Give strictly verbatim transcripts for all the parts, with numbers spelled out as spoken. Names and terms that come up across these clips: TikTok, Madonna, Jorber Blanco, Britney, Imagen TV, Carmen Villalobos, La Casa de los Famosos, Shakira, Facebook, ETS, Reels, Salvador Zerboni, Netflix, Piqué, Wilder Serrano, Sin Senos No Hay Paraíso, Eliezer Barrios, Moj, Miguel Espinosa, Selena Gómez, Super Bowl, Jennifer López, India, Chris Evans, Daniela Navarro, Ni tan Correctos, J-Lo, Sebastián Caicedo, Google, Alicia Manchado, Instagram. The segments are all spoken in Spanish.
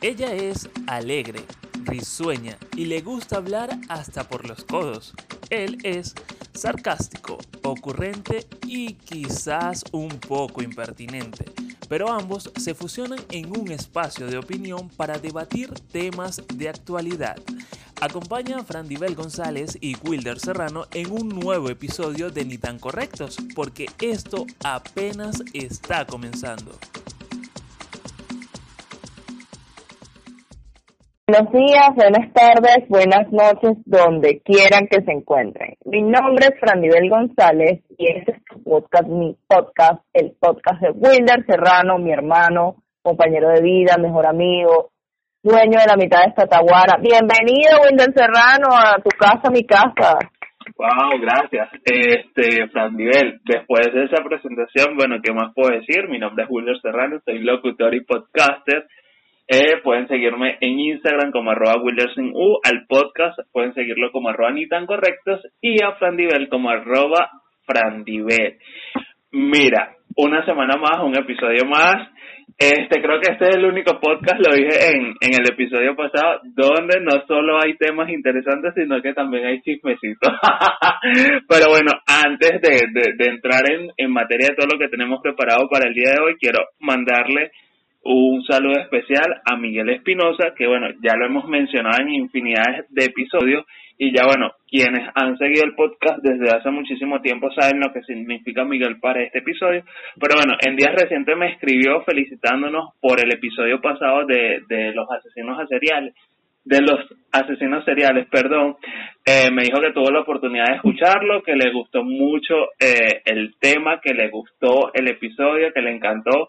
Ella es alegre, risueña y le gusta hablar hasta por los codos. Él es sarcástico, ocurrente y quizás un poco impertinente, pero ambos se fusionan en un espacio de opinión para debatir temas de actualidad. Acompaña a Frandibel González y Wilder Serrano en un nuevo episodio de Ni tan Correctos, porque esto apenas está comenzando. Buenos días, buenas tardes, buenas noches, donde quieran que se encuentren. Mi nombre es Frandibel González y este es tu podcast, mi podcast, el podcast de Wilder Serrano, mi hermano, compañero de vida, mejor amigo, dueño de la mitad de esta taguara. Bienvenido, Wilder Serrano, a tu casa, mi casa. Wow, gracias. Este, Frandibel, después de esa presentación, bueno, ¿qué más puedo decir? Mi nombre es Wilder Serrano, soy locutor y podcaster. Eh, pueden seguirme en Instagram como arroba wildersenu, al podcast pueden seguirlo como arroba ni tan correctos y a Frandibel como arroba Frandibel. Mira, una semana más, un episodio más. Este, creo que este es el único podcast, lo dije en, en el episodio pasado, donde no solo hay temas interesantes, sino que también hay chismecitos. Pero bueno, antes de, de, de entrar en, en materia de todo lo que tenemos preparado para el día de hoy, quiero mandarle un saludo especial a Miguel Espinosa, que bueno, ya lo hemos mencionado en infinidades de episodios, y ya bueno, quienes han seguido el podcast desde hace muchísimo tiempo saben lo que significa Miguel para este episodio, pero bueno, en días recientes me escribió felicitándonos por el episodio pasado de, de los asesinos seriales, de los asesinos seriales, perdón, eh, me dijo que tuvo la oportunidad de escucharlo, que le gustó mucho eh, el tema, que le gustó el episodio, que le encantó,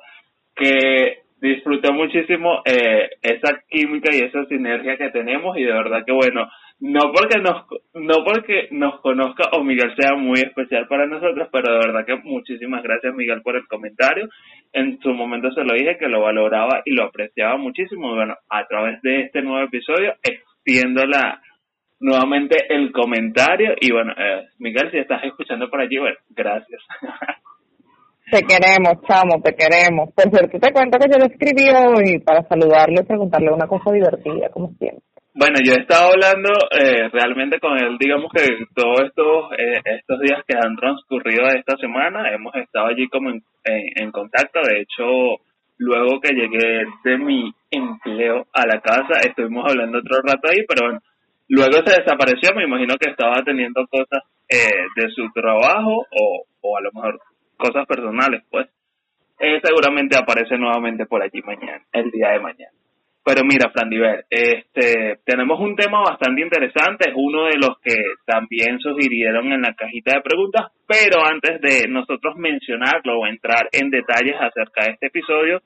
que disfruté muchísimo eh, esa química y esa sinergia que tenemos y de verdad que bueno, no porque nos no porque nos conozca o Miguel sea muy especial para nosotros, pero de verdad que muchísimas gracias Miguel por el comentario. En su momento se lo dije que lo valoraba y lo apreciaba muchísimo. Bueno, a través de este nuevo episodio extiendo la nuevamente el comentario y bueno, eh, Miguel, si estás escuchando por allí, bueno, gracias. Te queremos, chamo, te queremos. Por cierto, te cuento que yo le escribí hoy para saludarle y preguntarle una cosa divertida, como siempre. Bueno, yo he estado hablando eh, realmente con él, digamos que todos estos eh, estos días que han transcurrido de esta semana, hemos estado allí como en, en, en contacto. De hecho, luego que llegué de mi empleo a la casa, estuvimos hablando otro rato ahí, pero bueno, luego se desapareció. Me imagino que estaba teniendo cosas eh, de su trabajo o, o a lo mejor cosas personales, pues, eh, seguramente aparece nuevamente por allí mañana, el día de mañana. Pero mira, Frandibel, este, tenemos un tema bastante interesante, es uno de los que también sugirieron en la cajita de preguntas, pero antes de nosotros mencionarlo o entrar en detalles acerca de este episodio,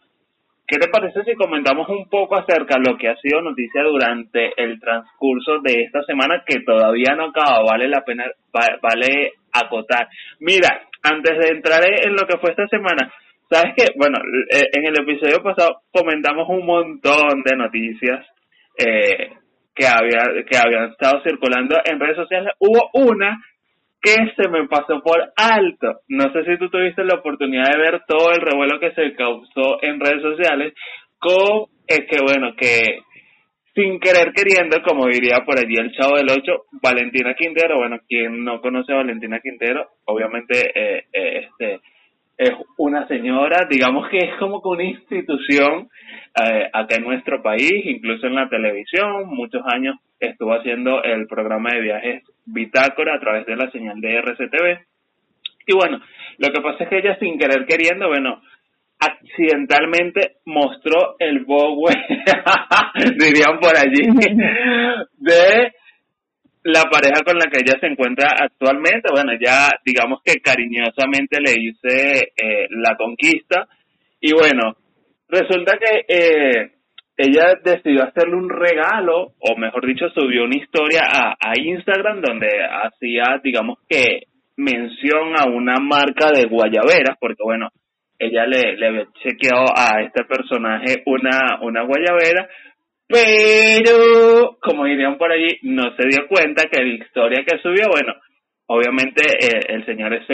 ¿qué te parece si comentamos un poco acerca de lo que ha sido noticia durante el transcurso de esta semana que todavía no acaba? Vale la pena, va, vale acotar. Mira, antes de entrar en lo que fue esta semana, ¿sabes qué? Bueno, en el episodio pasado comentamos un montón de noticias eh, que había que habían estado circulando en redes sociales. Hubo una que se me pasó por alto. No sé si tú tuviste la oportunidad de ver todo el revuelo que se causó en redes sociales con, eh, que bueno, que sin querer queriendo, como diría por allí el Chavo del Ocho, Valentina Quintero, bueno, quien no conoce a Valentina Quintero, obviamente eh, eh, este es una señora, digamos que es como que una institución eh, acá en nuestro país, incluso en la televisión, muchos años estuvo haciendo el programa de viajes Bitácora a través de la señal de R C T V, y bueno, lo que pasa es que ella sin querer queriendo, bueno, accidentalmente mostró el bow, dirían por allí, de la pareja con la que ella se encuentra actualmente. Bueno, ya digamos que cariñosamente le hice eh, la conquista, y bueno, resulta que eh, ella decidió hacerle un regalo, o mejor dicho, subió una historia a, a Instagram donde hacía, digamos que, mención a una marca de guayaberas, porque bueno, ella le, le había chequeado a este personaje una, una guayabera, pero, como dirían por allí, no se dio cuenta que la historia que subió, bueno, obviamente eh, el señor se,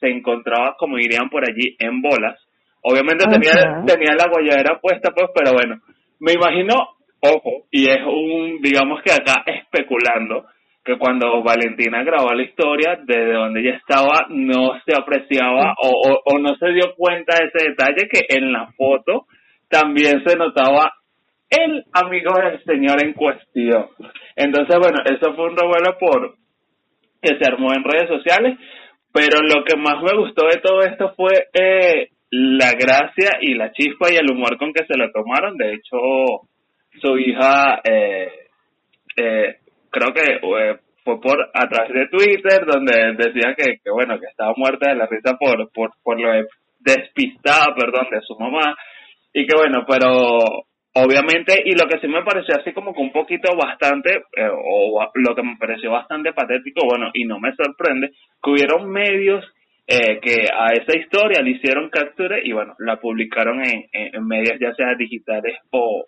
se encontraba, como dirían por allí, en bolas. Obviamente okay. tenía, tenía la guayabera puesta, pues, pero bueno, Me imagino, ojo, y es un, digamos que acá especulando, que cuando Valentina grabó la historia, desde donde ella estaba, no se apreciaba o, o, o no se dio cuenta de ese detalle, que en la foto también se notaba el amigo del señor en cuestión. Entonces, bueno, eso fue un revuelo por que se armó en redes sociales, pero lo que más me gustó de todo esto fue eh, la gracia y la chispa y el humor con que se lo tomaron. De hecho, su hija... Eh, eh, creo que eh, fue por a través de Twitter, donde decía que, que bueno, que estaba muerta de la risa por por por lo de, despistada, perdón, de su mamá, y que bueno, pero obviamente, y lo que sí me pareció así como que un poquito bastante, eh, o lo que me pareció bastante patético, bueno, y no me sorprende, que hubieron medios eh, que a esa historia le hicieron captura y bueno, la publicaron en, en, en medios ya sea digitales o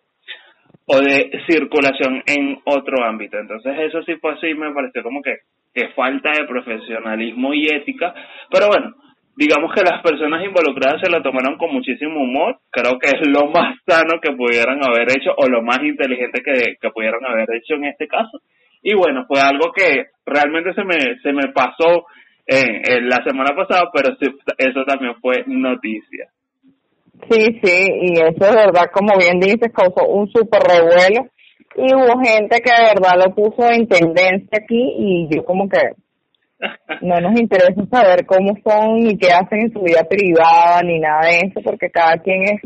o de circulación en otro ámbito. Entonces eso sí fue así, me pareció como que, que falta de profesionalismo y ética, pero bueno, digamos que las personas involucradas se lo tomaron con muchísimo humor, creo que es lo más sano que pudieran haber hecho, o lo más inteligente que, que pudieran haber hecho en este caso, y bueno, fue algo que realmente se me, se me pasó en, en la semana pasada, pero sí, eso también fue noticia. Sí, sí, y eso es verdad, como bien dices, causó un súper revuelo y hubo gente que de verdad lo puso en tendencia aquí y yo como que no nos interesa saber cómo son ni qué hacen en su vida privada ni nada de eso, porque cada quien es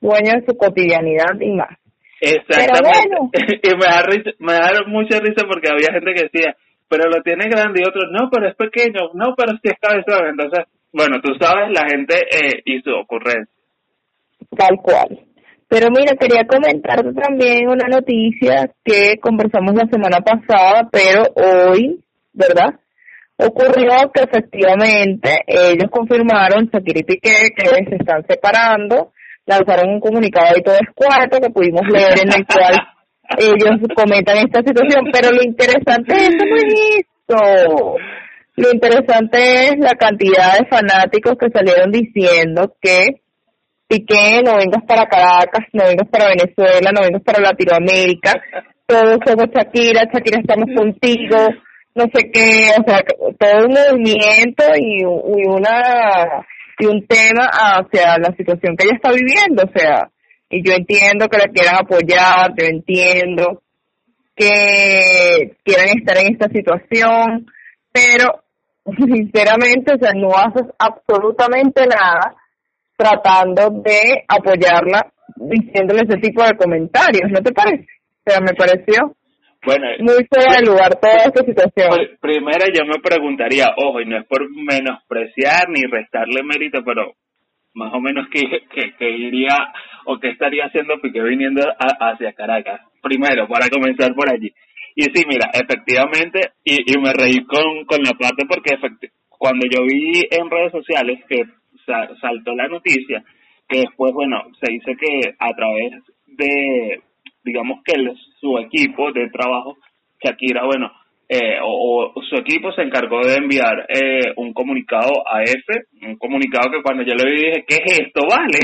dueño de su cotidianidad y más. Exactamente, pero bueno. Y me da, risa, me da mucha risa porque había gente que decía, pero lo tiene grande, y otros, no, pero es pequeño, no, pero sí es cabezón. Entonces, bueno, tú sabes, la gente eh, y su ocurrencia. Tal cual. Pero mira, quería comentarte también una noticia que conversamos la semana pasada, pero hoy, ¿verdad? Ocurrió que efectivamente ellos confirmaron, Shakira y Piqué, que se están separando, lanzaron un comunicado y todo es cuarto que pudimos leer en el cual ellos comentan esta situación, pero lo interesante de eso no es esto. Lo interesante es la cantidad de fanáticos que salieron diciendo que Piqué, no vengas para Caracas, no vengas para Venezuela, no vengas para Latinoamérica, todos somos Shakira, Shakira estamos contigo, no sé qué, o sea, todo un movimiento y, y una y un tema hacia la situación que ella está viviendo, o sea, y yo entiendo que la quieran apoyar, yo entiendo que quieran estar en esta situación, pero sinceramente, o sea, no haces absolutamente nada tratando de apoyarla diciéndole ese tipo de comentarios, ¿no te parece? O sea, me pareció bueno, muy fuera de lugar toda esta situación. Primero yo me preguntaría, ojo, y no es por menospreciar ni restarle mérito, pero más o menos que, que, que iría o que estaría haciendo Piqué viniendo a, hacia Caracas, primero, para comenzar por allí. Y sí, mira, efectivamente, y, y me reí con, con la parte porque efecti- cuando yo vi en redes sociales que saltó la noticia, que después, bueno, se dice que a través de, digamos que el, su equipo de trabajo, Shakira, bueno, eh, o, o su equipo se encargó de enviar eh, un comunicado a F, un comunicado que cuando yo le vi dije, ¿qué es esto, vale?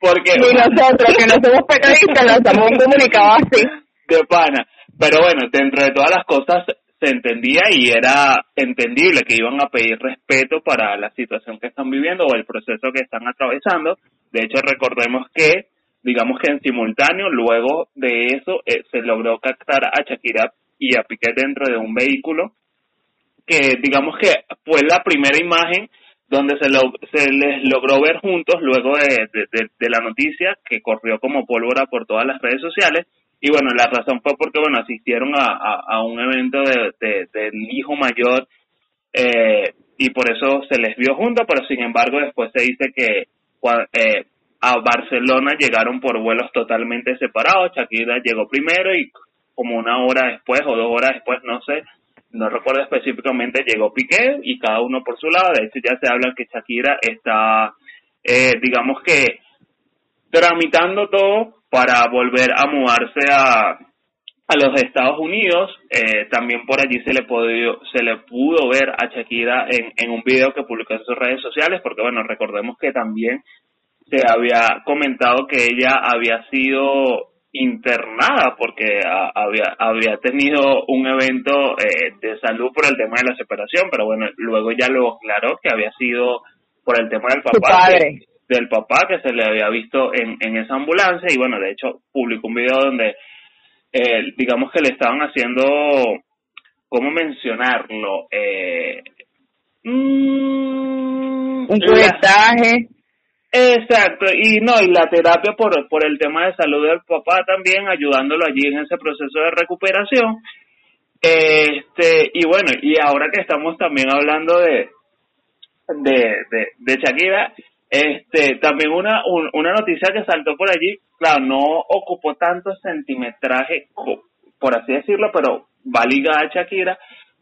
Porque... Y nosotros, que no somos periodistas, lanzamos un comunicado así. De pana. Pero bueno, dentro de todas las cosas... se entendía y era entendible que iban a pedir respeto para la situación que están viviendo o el proceso que están atravesando. De hecho, recordemos que, digamos que en simultáneo, luego de eso, eh, se logró captar a Shakira y a Piqué dentro de un vehículo, que digamos que fue la primera imagen donde se, lo, se les logró ver juntos luego de, de, de, de la noticia que corrió como pólvora por todas las redes sociales. Y bueno, la razón fue porque, bueno, asistieron a, a, a un evento de, de, de hijo mayor eh, y por eso se les vio juntos, pero sin embargo después se dice que eh, a Barcelona llegaron por vuelos totalmente separados. Shakira llegó primero y como una hora después o dos horas después, no sé, no recuerdo específicamente, llegó Piqué y cada uno por su lado. De hecho ya se habla que Shakira está, eh, digamos que, tramitando todo para volver a mudarse a, a los Estados Unidos. Eh, también por allí se le podido, se le pudo ver a Shakira en, en un video que publicó en sus redes sociales, porque bueno, recordemos que también se había comentado que ella había sido internada porque a, había, había tenido un evento eh, de salud por el tema de la separación, pero bueno, luego ya lo aclaró que había sido por el tema del papá, que, del papá que se le había visto en, en esa ambulancia, y bueno, de hecho publicó un video donde eh, digamos que le estaban haciendo, ¿cómo mencionarlo? Eh, mmm, un curetaje. Exacto, y no, y la terapia por, por el tema de salud del papá también, ayudándolo allí en ese proceso de recuperación. Este, y bueno, y ahora que estamos también hablando de de, de, de Shakira, este, también una, un, una noticia que saltó por allí, claro, no ocupó tanto centimetraje, por así decirlo, pero va ligada a Shakira,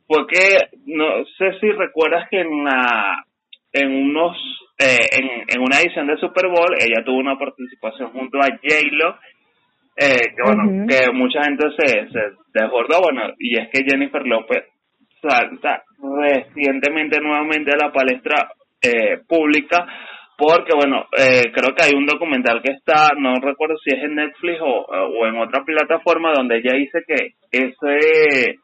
porque no sé si recuerdas que en la, en unos Eh, en, en una edición de Super Bowl, ella tuvo una participación junto a J-Lo, eh, que bueno, uh-huh. que mucha gente se, se desbordó, bueno, y es que Jennifer López salta recientemente nuevamente a la palestra eh, pública, porque bueno, eh, creo que hay un documental que está, no recuerdo si es en Netflix o, o en otra plataforma, donde ella dice que ese,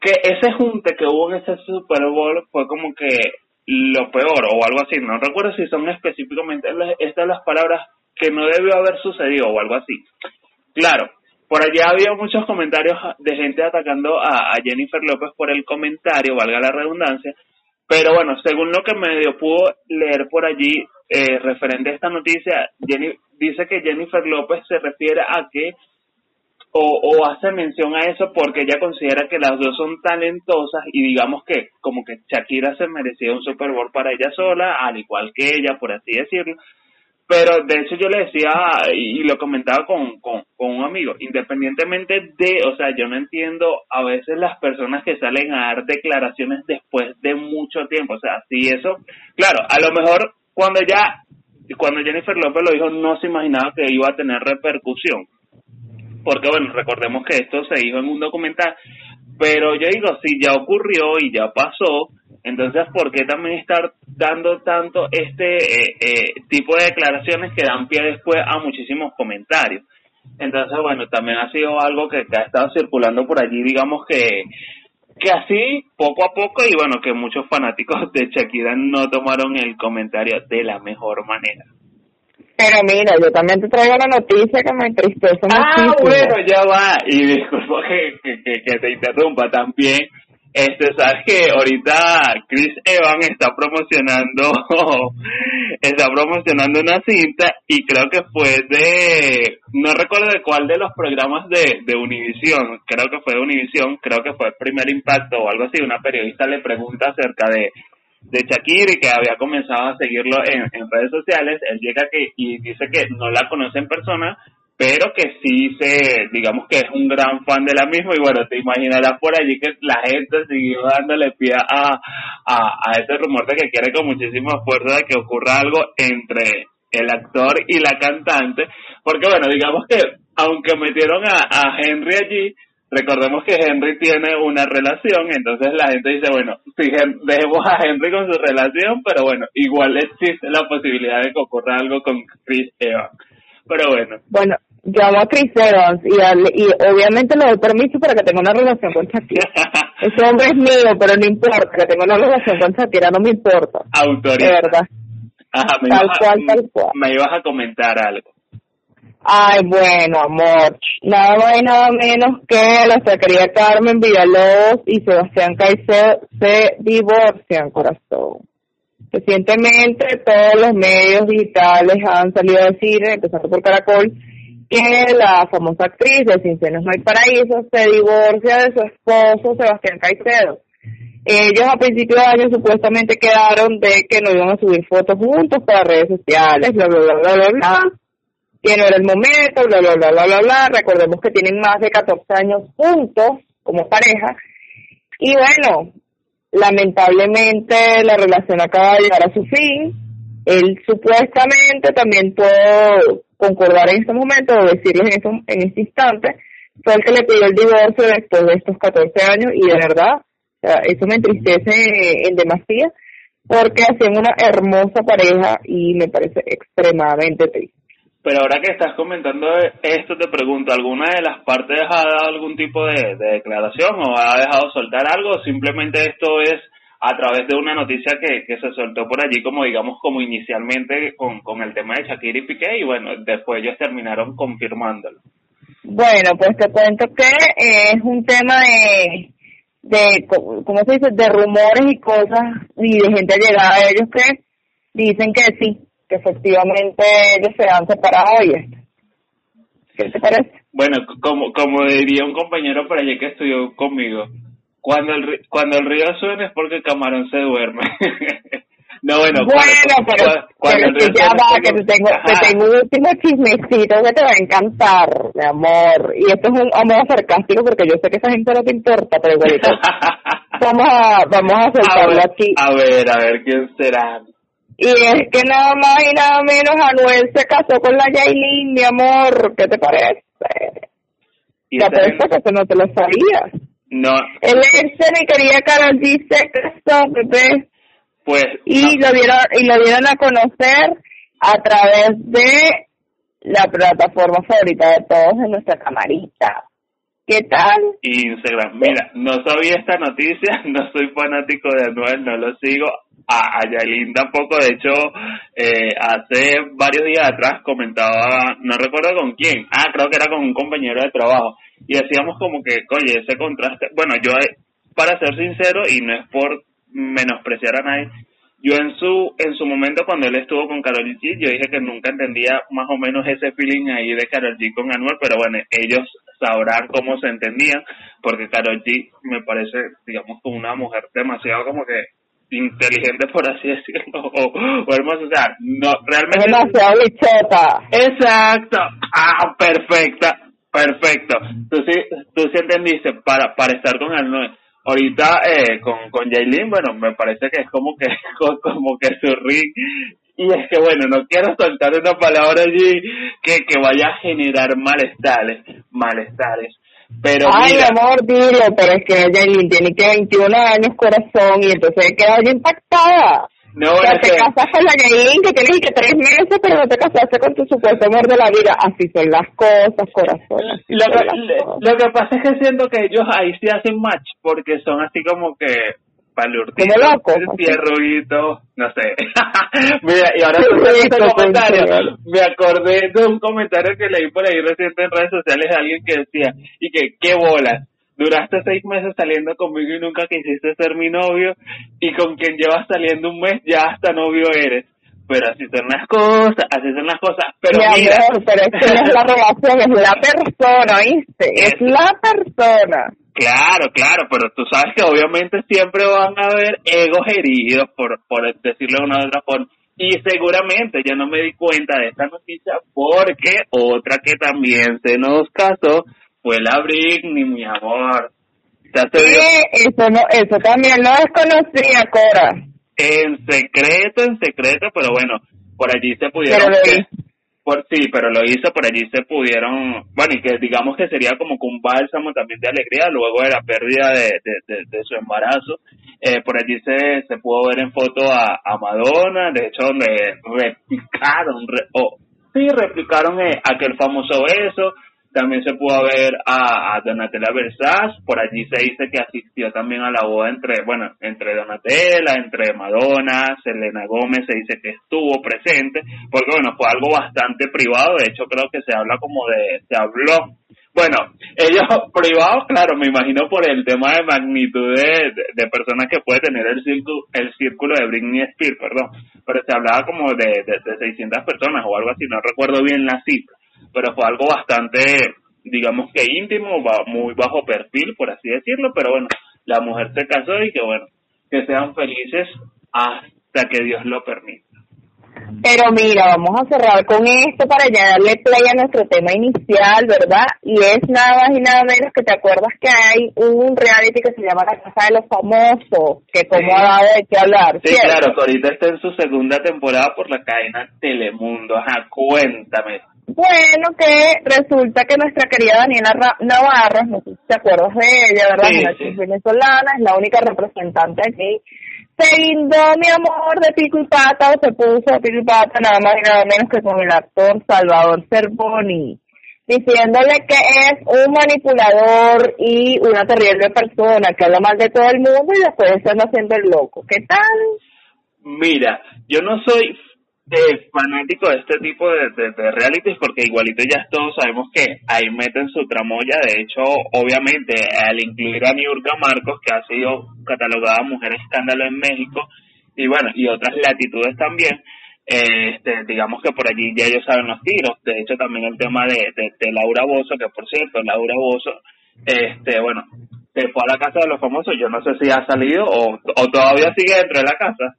que ese junte que hubo en ese Super Bowl fue como que lo peor o algo así, no recuerdo si son específicamente estas las palabras, que no debió haber sucedido o algo así. Claro, por allá había muchos comentarios de gente atacando a, a Jennifer López por el comentario, valga la redundancia, pero bueno, según lo que medio pudo leer por allí eh, referente a esta noticia, Jenny, dice que Jennifer López se refiere a que O, o hace mención a eso porque ella considera que las dos son talentosas y digamos que como que Shakira se merecía un Super Bowl para ella sola, al igual que ella, por así decirlo. Pero de hecho yo le decía y lo comentaba con, con, con un amigo, independientemente de, o sea, yo no entiendo a veces las personas que salen a dar declaraciones después de mucho tiempo, o sea, si eso, claro, a lo mejor cuando ella, cuando Jennifer López lo dijo, no se imaginaba que iba a tener repercusión. Porque, bueno, recordemos que esto se dijo en un documental, pero yo digo, si ya ocurrió y ya pasó, entonces, ¿por qué también estar dando tanto este eh, eh, tipo de declaraciones que dan pie después a muchísimos comentarios? Entonces, bueno, también ha sido algo que, que ha estado circulando por allí, digamos que, que así, poco a poco, y bueno, que muchos fanáticos de Shakira no tomaron el comentario de la mejor manera. Pero mira, yo también te traigo una noticia que me entristece muchísimo. Ah, bueno, ya va. Y disculpa que, que, que te interrumpa también. Este, sabes que ahorita Chris Evans está promocionando está promocionando una cinta y creo que fue de, no recuerdo de cuál de los programas de, de Univisión, creo que fue de Univisión, creo que fue Primer Impacto o algo así. Una periodista le pregunta acerca de de Shakira y que había comenzado a seguirlo en, en redes sociales. Él llega que y dice que no la conoce en persona, pero que sí se, digamos que es un gran fan de la misma, y bueno, te imaginarás por allí que la gente siguió dándole pie a, a, a ese rumor de que quiere con muchísima fuerza de que ocurra algo entre el actor y la cantante, porque bueno, digamos que aunque metieron a, a Henry allí, recordemos que Henry tiene una relación, entonces la gente dice, bueno, si dejemos a Henry con su relación, pero bueno, igual existe la posibilidad de que ocurra algo con Chris Evans. Pero bueno. Bueno, yo amo a Chris Evans y, al, y obviamente le doy permiso para que tenga una relación con Shakira. Ese hombre es mío, pero no importa, que tenga una relación con Shakira no me importa. Autoridad. De verdad. Ajá, me tal ibas a, cual, tal cual. Me ibas a comentar algo. Ay, bueno, amor, nada más y nada menos que la Shakira Carmen Villalobos y Sebastián Caicedo se divorcian, corazón. Recientemente todos los medios digitales han salido a decir, empezando por Caracol, que la famosa actriz de Sin Senos No Hay Paraíso se divorcia de su esposo Sebastián Caicedo. Ellos a principios de año supuestamente quedaron de que no iban a subir fotos juntos para redes sociales, bla, bla, bla, bla, bla, bla. Que no era el momento, bla, bla, bla, bla, bla, bla. Recordemos que tienen más de catorce años juntos como pareja. Y bueno, lamentablemente la relación acaba de llegar a su fin. Él supuestamente, también puedo concordar en este momento o decirles en, eso, en este instante, fue el que le pidió el divorcio después de estos catorce años y de verdad, eso me entristece en demasía. porque hacían una hermosa pareja y me parece extremadamente triste. Pero ahora que estás comentando esto, te pregunto, ¿alguna de las partes ha dado algún tipo de, de declaración o ha dejado soltar algo? Simplemente esto es a través de una noticia que, que se soltó por allí, como digamos, como inicialmente con, con el tema de Shakira y Piqué, y bueno, después ellos terminaron confirmándolo. Bueno, pues te cuento que es un tema de, de ¿cómo se dice?, de rumores y cosas, y de gente llegada a ellos que dicen que sí, que efectivamente ellos se han separado y esto. ¿Qué te parece? Bueno, como como diría un compañero por allí que estudió conmigo, cuando el cuando el río suena es porque el camarón se duerme. No, bueno, bueno cuando, pero, cuando, pero cuando ya va, que te tengo, te tengo un último chismecito que te va a encantar, mi amor. Y esto es un amor sarcástico porque yo sé que esa gente no te importa, pero igualito. vamos a, vamos a soltarlo aquí. A ver, a ver, ¿quién será? Y es que nada más y nada menos Anuel se casó con la Yailin, mi amor. ¿Qué te parece? ¿Qué te parece que eso no te lo sabías? No. El ex mi querida Karol G se casó, bebé. Pues, y no. lo dieron y lo dieron a conocer a través de la plataforma favorita de todos, de nuestra camarita. ¿Qué tal? Instagram. Mira, no sabía esta noticia, no soy fanático de Anuel, no lo sigo. A, a Yailin tampoco, de hecho, eh, hace varios días atrás comentaba, no recuerdo con quién, ah, creo que era con un compañero de trabajo, y decíamos como que, oye, ese contraste, bueno, yo, para ser sincero, y no es por menospreciar a nadie, yo en su en su momento cuando él estuvo con Karol G, yo dije que nunca entendía más o menos ese feeling ahí de Karol G con Anuel, pero bueno, ellos sabrán cómo se entendían, porque Karol G me parece, digamos, como una mujer demasiado como que inteligente, por así decirlo, o, o hermosa, o sea, no, realmente... demasiado bichota. Exacto, ah, perfecta, perfecto, tú sí, tú sí entendiste, para, para estar con Anuel. Ahorita eh, con con Yailin, bueno, me parece que es como que como que su ring, y es que bueno, no quiero soltar una palabra allí que que vaya a generar malestares, malestares. Pero ay, mira, amor, dilo, pero es que Yailin tiene que veintiún años, corazón, y entonces queda ya impactada. No, o sea, te que... casaste con la Yailin, que tienes que tres meses, pero no te casaste con tu supuesto amor de la vida. Así son las cosas, corazón. Lo que, las le, cosas. Lo que pasa es que siento que ellos ahí sí hacen match, porque son así como que palurtitos, tierruguitos, no sé. Mira, y ahora sí, sí, este comentario. Claro. Me acordé de un comentario que leí por ahí reciente en redes sociales de alguien que decía, y que, ¿qué bolas? Duraste seis meses saliendo conmigo y nunca quisiste ser mi novio, y con quien llevas saliendo un mes ya hasta novio eres. Pero así son las cosas, así son las cosas. Pero mi mira, amor, pero es que no es la relación, es la persona, ¿viste? Es, es la persona. Claro, claro, pero tú sabes que obviamente siempre van a haber egos heridos, por por decirlo de una u otra forma. Y seguramente yo no me di cuenta de esta noticia porque otra que también se nos casó fue la Britney, mi amor. ¿Ya te sí, eso, no, eso también lo desconocía, Cora. En secreto, en secreto, pero bueno, por allí se pudieron... Pero que, por sí, pero lo hizo, por allí se pudieron... Bueno, y que digamos que sería como que un bálsamo también de alegría luego de la pérdida de, de, de, de su embarazo. Eh, por allí se se pudo ver en foto a, a Madonna, de hecho le replicaron, re, oh, sí, replicaron eh, aquel famoso beso. También se pudo ver a, a Donatella Versace, por allí se dice que asistió también a la boda entre, bueno, entre Donatella, entre Madonna, Selena Gómez, se dice que estuvo presente, porque bueno, fue algo bastante privado, de hecho creo que se habla como de, se habló, bueno, ellos privados, claro, me imagino por el tema de magnitud de, de, de personas que puede tener el círculo, el círculo de Britney Spears, perdón, pero se hablaba como de, de, de seiscientas personas o algo así, no recuerdo bien la cifra. Pero fue algo bastante, digamos que íntimo, muy bajo perfil, por así decirlo, pero bueno, la mujer se casó y que bueno, que sean felices hasta que Dios lo permita. Pero mira, vamos a cerrar con esto para ya darle play a nuestro tema inicial, ¿verdad? Y es nada más y nada menos que te acuerdas que hay un reality que se llama La Casa de los Famosos, que como ha dado de qué hablar. Sí, ¿cierto? Claro, que ahorita está en su segunda temporada por la cadena Telemundo. Ajá, cuéntame. Bueno, que resulta que nuestra querida Daniela Ra- Navarro, no sé si te acuerdas de ella, ¿verdad? Sí, sí. Venezolana, es la única representante aquí Se guindó, mi amor, de pico y pata, o se puso de pico y pata, nada más y nada menos que con el actor Salvador Zerboni, diciéndole que es un manipulador y una terrible persona, que habla mal de todo el mundo y después se anda haciendo el loco. ¿Qué tal? Mira, yo no soy de fanático de este tipo de, de, de realities, porque igualito ya todos sabemos que ahí meten su tramoya. De hecho, obviamente, al incluir a Niurka Marcos, que ha sido catalogada mujer escándalo en México, y bueno, y otras latitudes también, Este, digamos que por allí ya ellos saben los tiros. De hecho, también el tema de, de, de Laura Bozzo, que por cierto, Laura Bozzo, este, bueno, se fue a La Casa de los Famosos. Yo no sé si ha salido o, o todavía sigue dentro de la casa.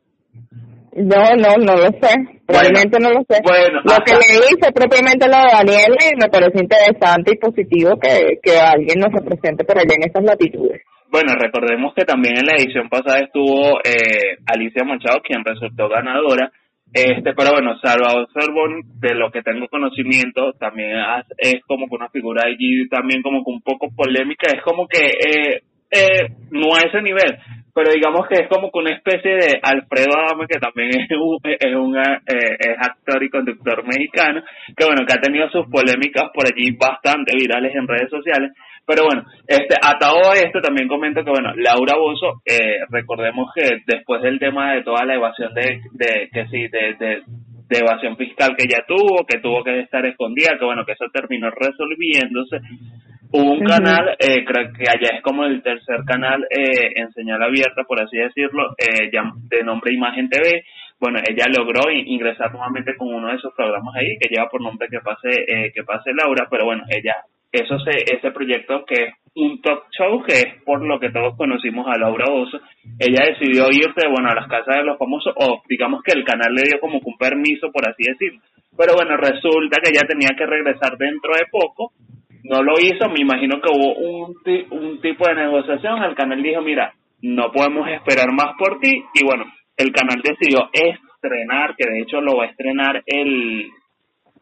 No, no, no lo sé. Realmente bueno, no lo sé. Bueno, lo que le hice propiamente lo de Daniela, y me parece interesante y positivo que, que alguien nos represente por allá en esas latitudes. Bueno, recordemos que también en la edición pasada estuvo eh, Alicia Manchado, quien resultó ganadora. Este, pero bueno, Salvador Zerboni, de lo que tengo conocimiento, también es como que una figura allí también como que un poco polémica. Es como que eh, eh, no a ese nivel, pero digamos que es como que una especie de Alfredo Adame, que también es un, es, un, eh, es actor y conductor mexicano, que bueno, que ha tenido sus polémicas por allí bastante virales en redes sociales. Pero bueno, este, atado a esto, también comento que, bueno, Laura Bozzo, eh, recordemos que después del tema de toda la evasión de, de que sí, de, de, de evasión fiscal que ella tuvo, que tuvo que estar escondida, que bueno, que eso terminó resolviéndose, hubo un uh-huh. canal, eh, creo que allá es como el tercer canal eh, en señal abierta, por así decirlo, eh, de nombre Imagen T V. Bueno, ella logró ingresar nuevamente con uno de esos programas ahí, que lleva por nombre que pase, eh, que pase Laura, pero bueno, ella... Eso se, ese proyecto que es un talk show, que es por lo que todos conocimos a Laura Bozzo, ella decidió irse, bueno, a Las Casas de los Famosos, o digamos que el canal le dio como un permiso, por así decirlo. Pero bueno, resulta que ella tenía que regresar dentro de poco, no lo hizo, me imagino que hubo un, un tipo de negociación, el canal dijo, mira, no podemos esperar más por ti, y bueno, el canal decidió estrenar, que de hecho lo va a estrenar el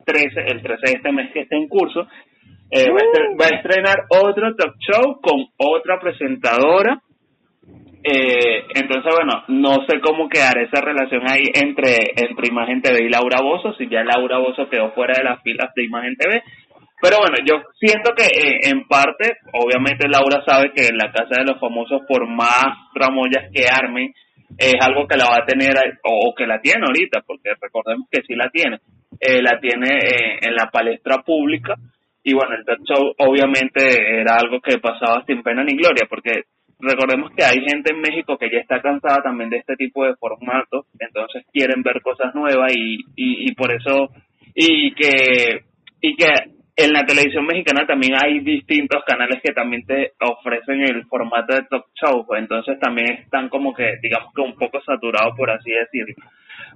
trece, el trece de este mes que está en curso. Eh, va, a estrenar, va a estrenar otro talk show con otra presentadora, eh, entonces bueno, no sé cómo quedará esa relación ahí entre, entre Imagen T V y Laura Bozzo, si ya Laura Bozzo quedó fuera de las filas de Imagen T V. Pero bueno, yo siento que eh, en parte, obviamente Laura sabe que en La Casa de los Famosos, por más tramoyas que armen, es algo que la va a tener, o que la tiene ahorita, porque recordemos que sí la tiene, eh, la tiene eh, en la palestra pública. Y bueno, el talk show obviamente era algo que pasaba sin pena ni gloria, porque recordemos que hay gente en México que ya está cansada también de este tipo de formatos, entonces quieren ver cosas nuevas y, y, y por eso, y que y que en la televisión mexicana también hay distintos canales que también te ofrecen el formato de talk show, entonces también están como que, digamos que un poco saturados, por así decirlo.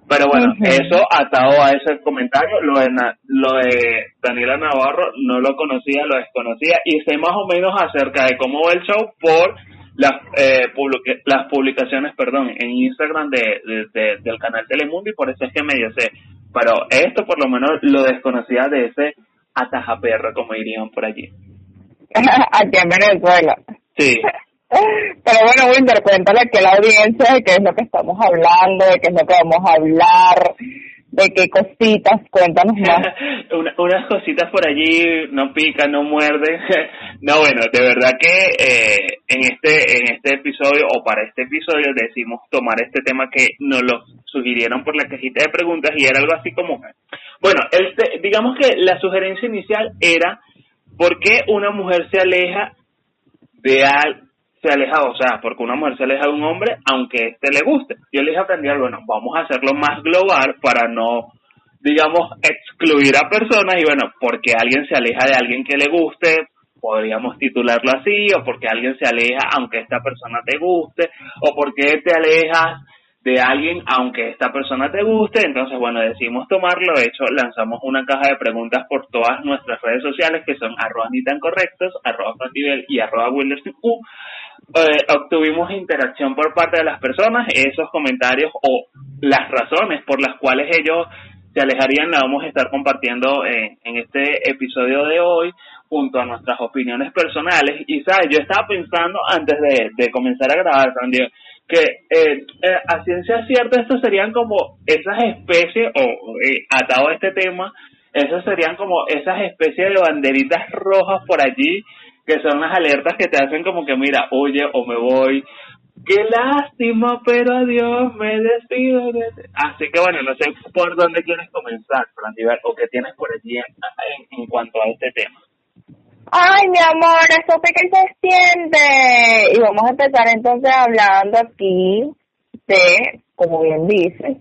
Pero bueno, uh-huh. eso atado a ese comentario, lo de, Na- lo de Daniela Navarro no lo conocía, lo desconocía, y sé más o menos acerca de cómo va el show por las eh, public- las publicaciones, perdón, en Instagram de, de, de del canal Telemundo, y por eso es que medio sé. Pero esto por lo menos lo desconocía de ese atajaperro, como dirían por allí. Aquí en Venezuela. Sí. Pero bueno, Wilder, cuéntale que la audiencia de qué es lo que estamos hablando, de qué es lo que vamos a hablar, de qué cositas, cuéntanos más. Una, unas cositas por allí, no pican, no muerden. No, bueno, de verdad que eh, en este en este episodio, o para este episodio, decidimos tomar este tema que nos lo sugirieron por la cajita de preguntas, y era algo así como... Bueno, el te, digamos que la sugerencia inicial era ¿por qué una mujer se aleja de algo? Se aleja, o sea, porque una mujer se aleja de un hombre, aunque este le guste. Yo les aprendí algo, bueno, vamos a hacerlo más global para no, digamos, excluir a personas. Y bueno, porque alguien se aleja de alguien que le guste, podríamos titularlo así, o porque alguien se aleja aunque esta persona te guste, o porque te alejas de alguien aunque esta persona te guste. Entonces, bueno, decidimos tomarlo. De hecho, lanzamos una caja de preguntas por todas nuestras redes sociales, que son arroba ni tan correctos, arroba Frandibel y arroba Wilder Serrano. Eh, obtuvimos interacción por parte de las personas. Esos comentarios o las razones por las cuales ellos se alejarían la vamos a estar compartiendo en, en este episodio de hoy, junto a nuestras opiniones personales. Y sabes, yo estaba pensando antes de, de comenzar a grabar, Frandibel, que eh, eh, a ciencia cierta estos serían como esas especies, o eh, atado a este tema, esas serían como esas especies de banderitas rojas por allí, que son las alertas que te hacen como que mira, oye, o me voy, qué lástima, pero adiós, me despido. Así que bueno, no sé por dónde quieres comenzar, Frandibel, o qué tienes por allí en, en, en cuanto a este tema. Ay, mi amor, eso que se siente. Y vamos a empezar entonces hablando aquí de, como bien dice,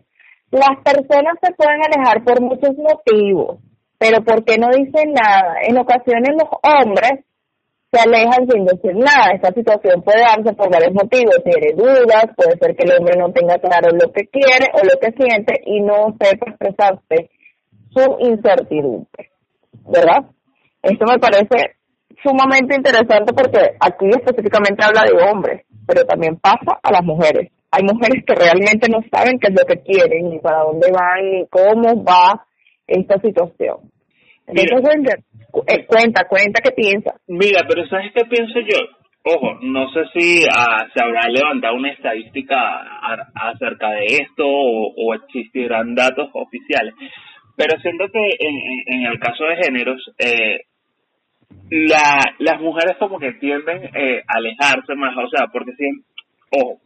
las personas se pueden alejar por muchos motivos, pero ¿por qué no dicen nada? En ocasiones los hombres se alejan sin decir nada. Esta situación puede darse por varios motivos. Tiene dudas, puede ser que el hombre no tenga claro lo que quiere o lo que siente y no sepa expresarse su incertidumbre, ¿verdad? Esto me parece sumamente interesante porque aquí específicamente habla de hombres, pero también pasa a las mujeres. Hay mujeres que realmente no saben qué es lo que quieren, ni para dónde van, ni cómo va esta situación. Entonces, mira, cuenta, cuenta qué piensas. Mira, pero ¿sabes qué pienso yo? Ojo, no sé si uh, se habrá levantado una estadística a, a acerca de esto o, o existirán datos oficiales, pero siento que en, en, en el caso de géneros, eh, la, las mujeres como que tienden eh, a alejarse más, o sea, porque si, ojo,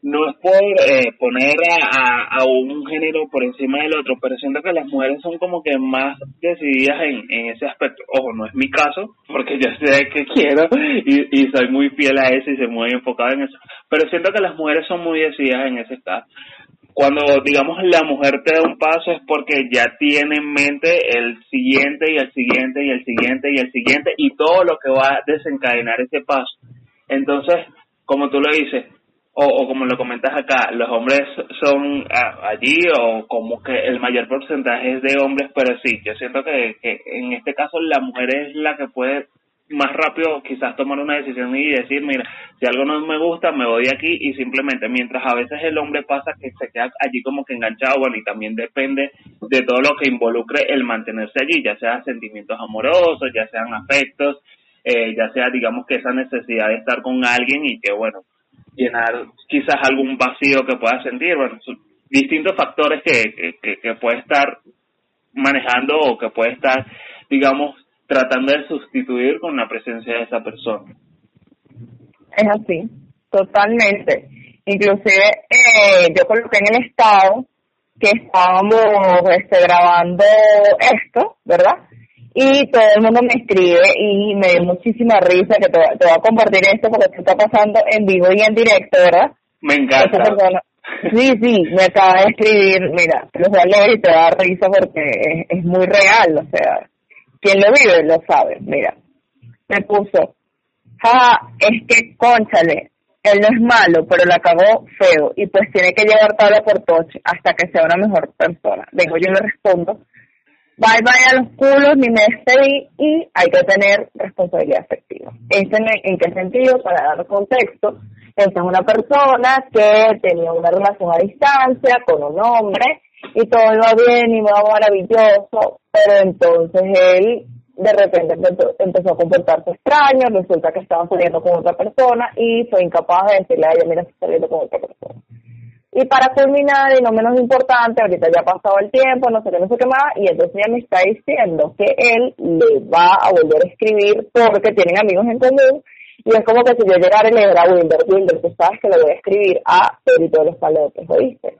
no es por eh, poner a, a, a un género por encima del otro, pero siento que las mujeres son como que más decididas en, en ese aspecto. Ojo, no es mi caso, porque yo sé que quiero y, y soy muy fiel a eso y soy muy enfocada en eso, pero siento que las mujeres son muy decididas en ese estado. Cuando, digamos, la mujer te da un paso es porque ya tiene en mente el siguiente y el siguiente y el siguiente y el siguiente y todo lo que va a desencadenar ese paso. Entonces, como tú lo dices, o, o como lo comentas acá, los hombres son a, allí o como que el mayor porcentaje es de hombres, pero sí, yo siento que, que en este caso la mujer es la que puede más rápido quizás tomar una decisión y decir, mira, si algo no me gusta, me voy de aquí, y simplemente, mientras a veces el hombre pasa que se queda allí como que enganchado, bueno, y también depende de todo lo que involucre el mantenerse allí, ya sean sentimientos amorosos, ya sean afectos, eh, ya sea, digamos, que esa necesidad de estar con alguien y que, bueno, llenar quizás algún vacío que pueda sentir, bueno, son distintos factores que, que, que puede estar manejando o que puede estar, digamos, tratando de sustituir con la presencia de esa persona. Es así, totalmente. Inclusive eh, yo coloqué en el estado que estábamos este, grabando esto, ¿verdad? Y todo el mundo me escribe y me dio muchísima risa, que te, te voy a compartir esto porque esto está pasando en vivo y en directo, ¿verdad? Me encanta. Persona, sí, sí, me acaba de escribir, mira, lo voy a leer y te da risa porque es, es muy real, o sea, quien lo vive lo sabe. Mira, me puso, ja, es que, cónchale, él no es malo, pero la cagó feo, y pues tiene que llevar tabla por toche hasta que sea una mejor persona. Vengo yo y le respondo, bye bye a los culos, ni me despedí, y hay que tener responsabilidad afectiva. ¿Este en, ¿En qué sentido? Para dar contexto, esta es una persona que tenía una relación a distancia con un hombre, y todo iba bien y me va maravilloso, pero entonces él de repente empezó a comportarse extraño, resulta que estaba saliendo con otra persona y fue incapaz de decirle a ella, mira, estoy saliendo con otra persona. Y para culminar, y no menos importante, ahorita ya ha pasado el tiempo, no sé qué, no sé qué más, y entonces ella me está diciendo que él le va a volver a escribir porque tienen amigos en común, y es como que si yo llegara y le dijera a Wilder, Wilder, tú sabes que le voy a escribir a Perito de los Palotes, ¿oíste?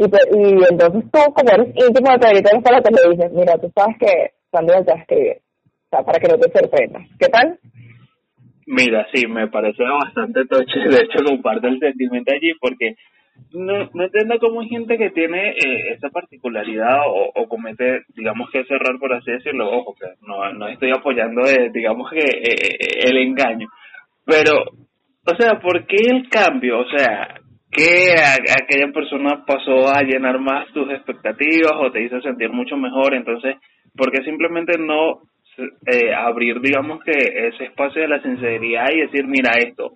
Y, y entonces tú, como eres íntimo de Pedrito de los Palotes, le dices, mira, tú sabes que también te vas a escribir, o sea, para que no te sorprendas. ¿Qué tal? Mira, sí, me parece bastante toche, de hecho comparto el sentimiento allí, porque no, no entiendo cómo hay gente que tiene eh, esa particularidad o, o comete, digamos, que ese error, por así decirlo. Ojo, que no, no estoy apoyando, eh, digamos, que eh, el engaño, pero, o sea, ¿por qué el cambio? O sea, que aquella persona pasó a llenar más tus expectativas o te hizo sentir mucho mejor, entonces, ¿por qué simplemente no eh, abrir, digamos, que ese espacio de la sinceridad y decir, mira esto,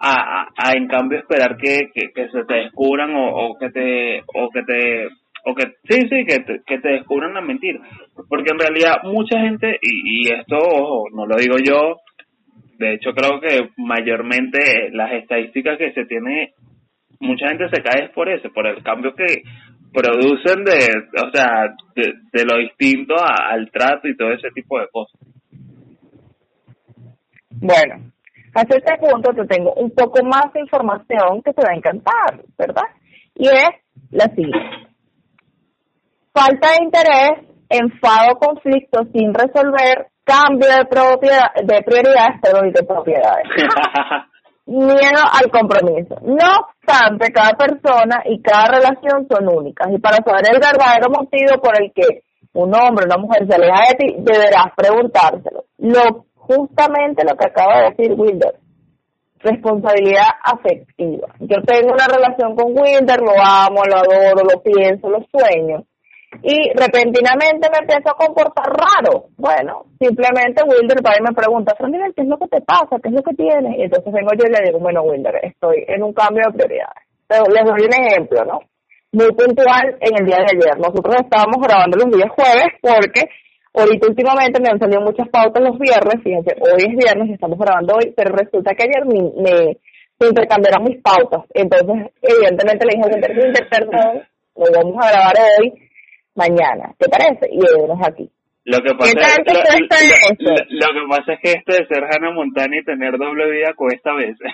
a, a, a en cambio esperar que, que, que se te descubran o, o que te, o que te, o que, sí, sí, que te, que te descubran la mentira? Porque en realidad mucha gente, y, y esto, ojo, no lo digo yo, De hecho, creo que mayormente las estadísticas que se tiene, mucha gente se cae por eso, por el cambio que producen de, o sea, de, de lo distinto a, al trato y todo ese tipo de cosas. Bueno, hasta este punto te tengo un poco más de información que te va a encantar, ¿verdad? Y es la siguiente. Falta de interés, enfado, conflicto sin resolver, cambio de propiedad, de prioridades, perdón, y de propiedades. Miedo al compromiso. No obstante, cada persona y cada relación son únicas. Y para saber el verdadero motivo por el que un hombre o una mujer se aleja de ti, deberás preguntárselo. Lo justamente lo que acaba de decir Wilder. Responsabilidad afectiva. Yo tengo una relación con Wilder, lo amo, lo adoro, lo pienso, lo sueño. Y repentinamente me empiezo a comportar raro. Bueno, simplemente Wilder para y me pregunta, Frandibel, ¿qué es lo que te pasa? ¿Qué es lo que tienes? Y entonces vengo yo y le digo, bueno, Wilder, estoy en un cambio de prioridades. Entonces, les doy un ejemplo, ¿no? Muy puntual en el día de ayer. Nosotros estábamos grabando los días jueves porque ahorita últimamente me han salido muchas pautas los viernes. Fíjense, hoy es viernes y estamos grabando hoy, pero resulta que ayer me, me intercambiaron mis pautas. Entonces, evidentemente le dije al Wilder, perdón, lo vamos a grabar hoy. Mañana, ¿te parece? Y veremos aquí. Lo que pasa es, lo, lo, lo, lo que pasa es que esto de ser Hannah Montana y tener doble vida cuesta a veces.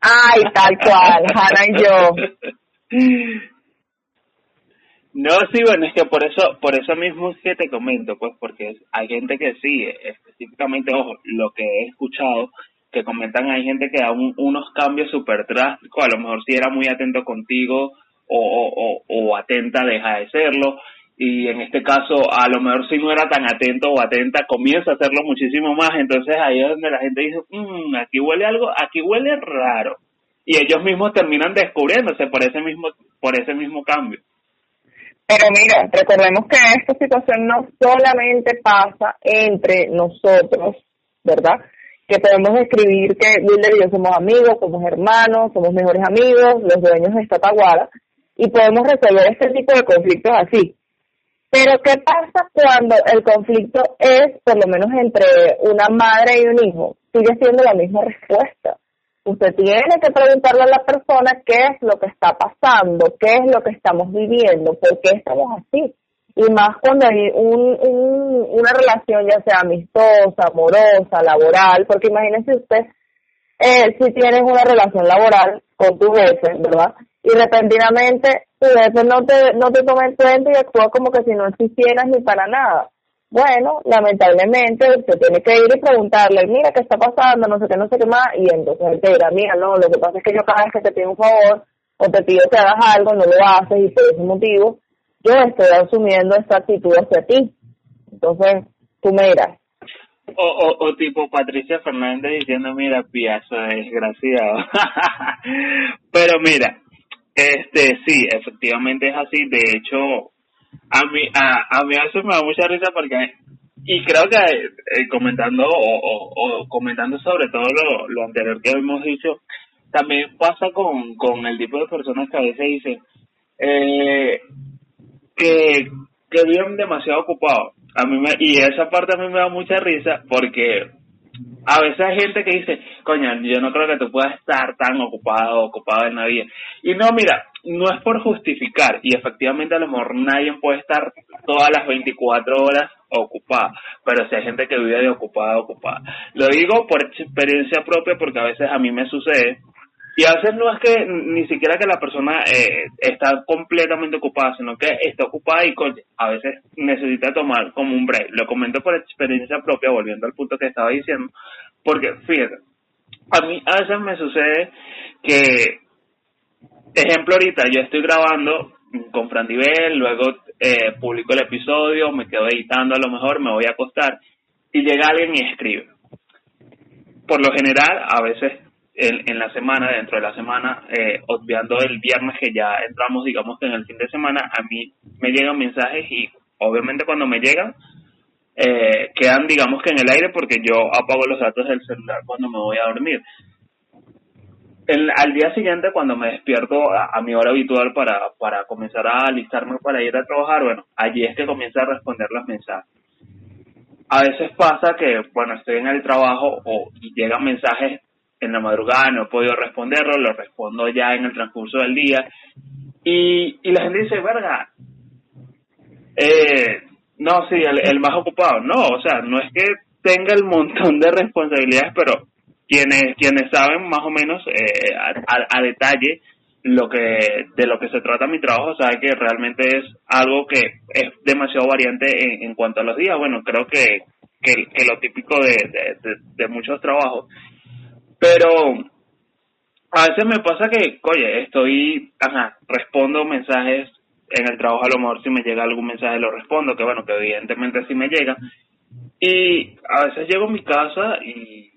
Ay, tal cual, Hannah y yo. No, sí, bueno, es que por eso, por eso mismo que te comento, pues, porque hay gente que sí, específicamente, ojo, lo que he escuchado, que comentan, hay gente que da un, unos cambios súper drásticos, a lo mejor si era muy atento contigo, O, o, o atenta deja de serlo, y en este caso a lo mejor si no era tan atento o atenta comienza a hacerlo muchísimo más. Entonces ahí es donde la gente dice, mmm, aquí huele algo, aquí huele raro, y ellos mismos terminan descubriéndose por ese mismo, por ese mismo cambio. Pero mira, recordemos que esta situación no solamente pasa entre nosotros, ¿verdad? Que podemos describir que Wilder y yo somos amigos, somos hermanos, somos mejores amigos, los dueños de esta taguada, y podemos resolver este tipo de conflictos así. Pero ¿qué pasa cuando el conflicto es, por lo menos entre una madre y un hijo? Sigue siendo la misma respuesta. Usted tiene que preguntarle a la persona qué es lo que está pasando, qué es lo que estamos viviendo, por qué estamos así. Y más cuando hay un, un, una relación ya sea amistosa, amorosa, laboral, porque imagínese usted, eh, si tienes una relación laboral con tu jefe, ¿verdad?, y repentinamente tu jefe no te, no te toma en cuenta y actúa como que si no existieras ni para nada. Bueno, lamentablemente usted tiene que ir y preguntarle, mira, ¿qué está pasando? No sé qué, no sé qué más. Y entonces él te dirá, mira, no, lo que pasa es que yo cada vez que te pido un favor o te pido que hagas algo, no lo haces, y por ese motivo yo estoy asumiendo esta actitud hacia ti. Entonces, tú me dirás. O, o, o tipo Patricia Fernández diciendo, mira, piazo desgraciado. Pero mira, Este, sí, efectivamente es así. De hecho, a mí a, a mí a veces me da mucha risa porque, y creo que eh, comentando o, o, o comentando sobre todo lo, lo anterior que hemos dicho, también pasa con, con el tipo de personas que a veces dicen eh, que, que viven demasiado ocupados. A mí me, y esa parte a mí me da mucha risa porque a veces hay gente que dice, coño, yo no creo que tú puedas estar tan ocupado, ocupado en la vida. Y no, mira, no es por justificar, y efectivamente a lo mejor nadie puede estar todas las veinticuatro horas ocupada, pero si hay gente que vive de ocupada, ocupada. Lo digo por experiencia propia porque a veces a mí me sucede, y a veces no es que ni siquiera que la persona eh, está completamente ocupada, sino que está ocupada y coño, a veces necesita tomar como un break. Lo comento por experiencia propia, volviendo al punto que estaba diciendo, porque fíjate, a mí a veces me sucede que, ejemplo, ahorita yo estoy grabando con Frandibel, luego eh, publico el episodio, me quedo editando, a lo mejor me voy a acostar y llega alguien y escribe. Por lo general, a veces En, en la semana, dentro de la semana, eh, obviando el viernes que ya entramos, digamos que en el fin de semana, a mí me llegan mensajes y obviamente cuando me llegan, eh, quedan digamos que en el aire porque yo apago los datos del celular cuando me voy a dormir. El, al día siguiente, cuando me despierto a, a mi hora habitual para, para comenzar a alistarme para ir a trabajar, bueno, allí es que comienzo a responder los mensajes. a veces pasa que, bueno, estoy en el trabajo o y llegan mensajes en la madrugada, no he podido responderlos, los respondo ya en el transcurso del día, y, y la gente dice, verga, eh, no, sí, el, el más ocupado, no, o sea, no es que tenga el montón de responsabilidades, pero quienes quienes saben más o menos eh, a, a, a detalle lo que de lo que se trata mi trabajo, saben que realmente es algo que es demasiado variante en, en cuanto a los días. Bueno, creo que que, que lo típico de, de, de, de muchos trabajos, pero a veces me pasa que, oye, estoy, ajá, respondo mensajes en el trabajo, a lo mejor si me llega algún mensaje lo respondo, que bueno, que evidentemente sí me llega, y a veces llego a mi casa y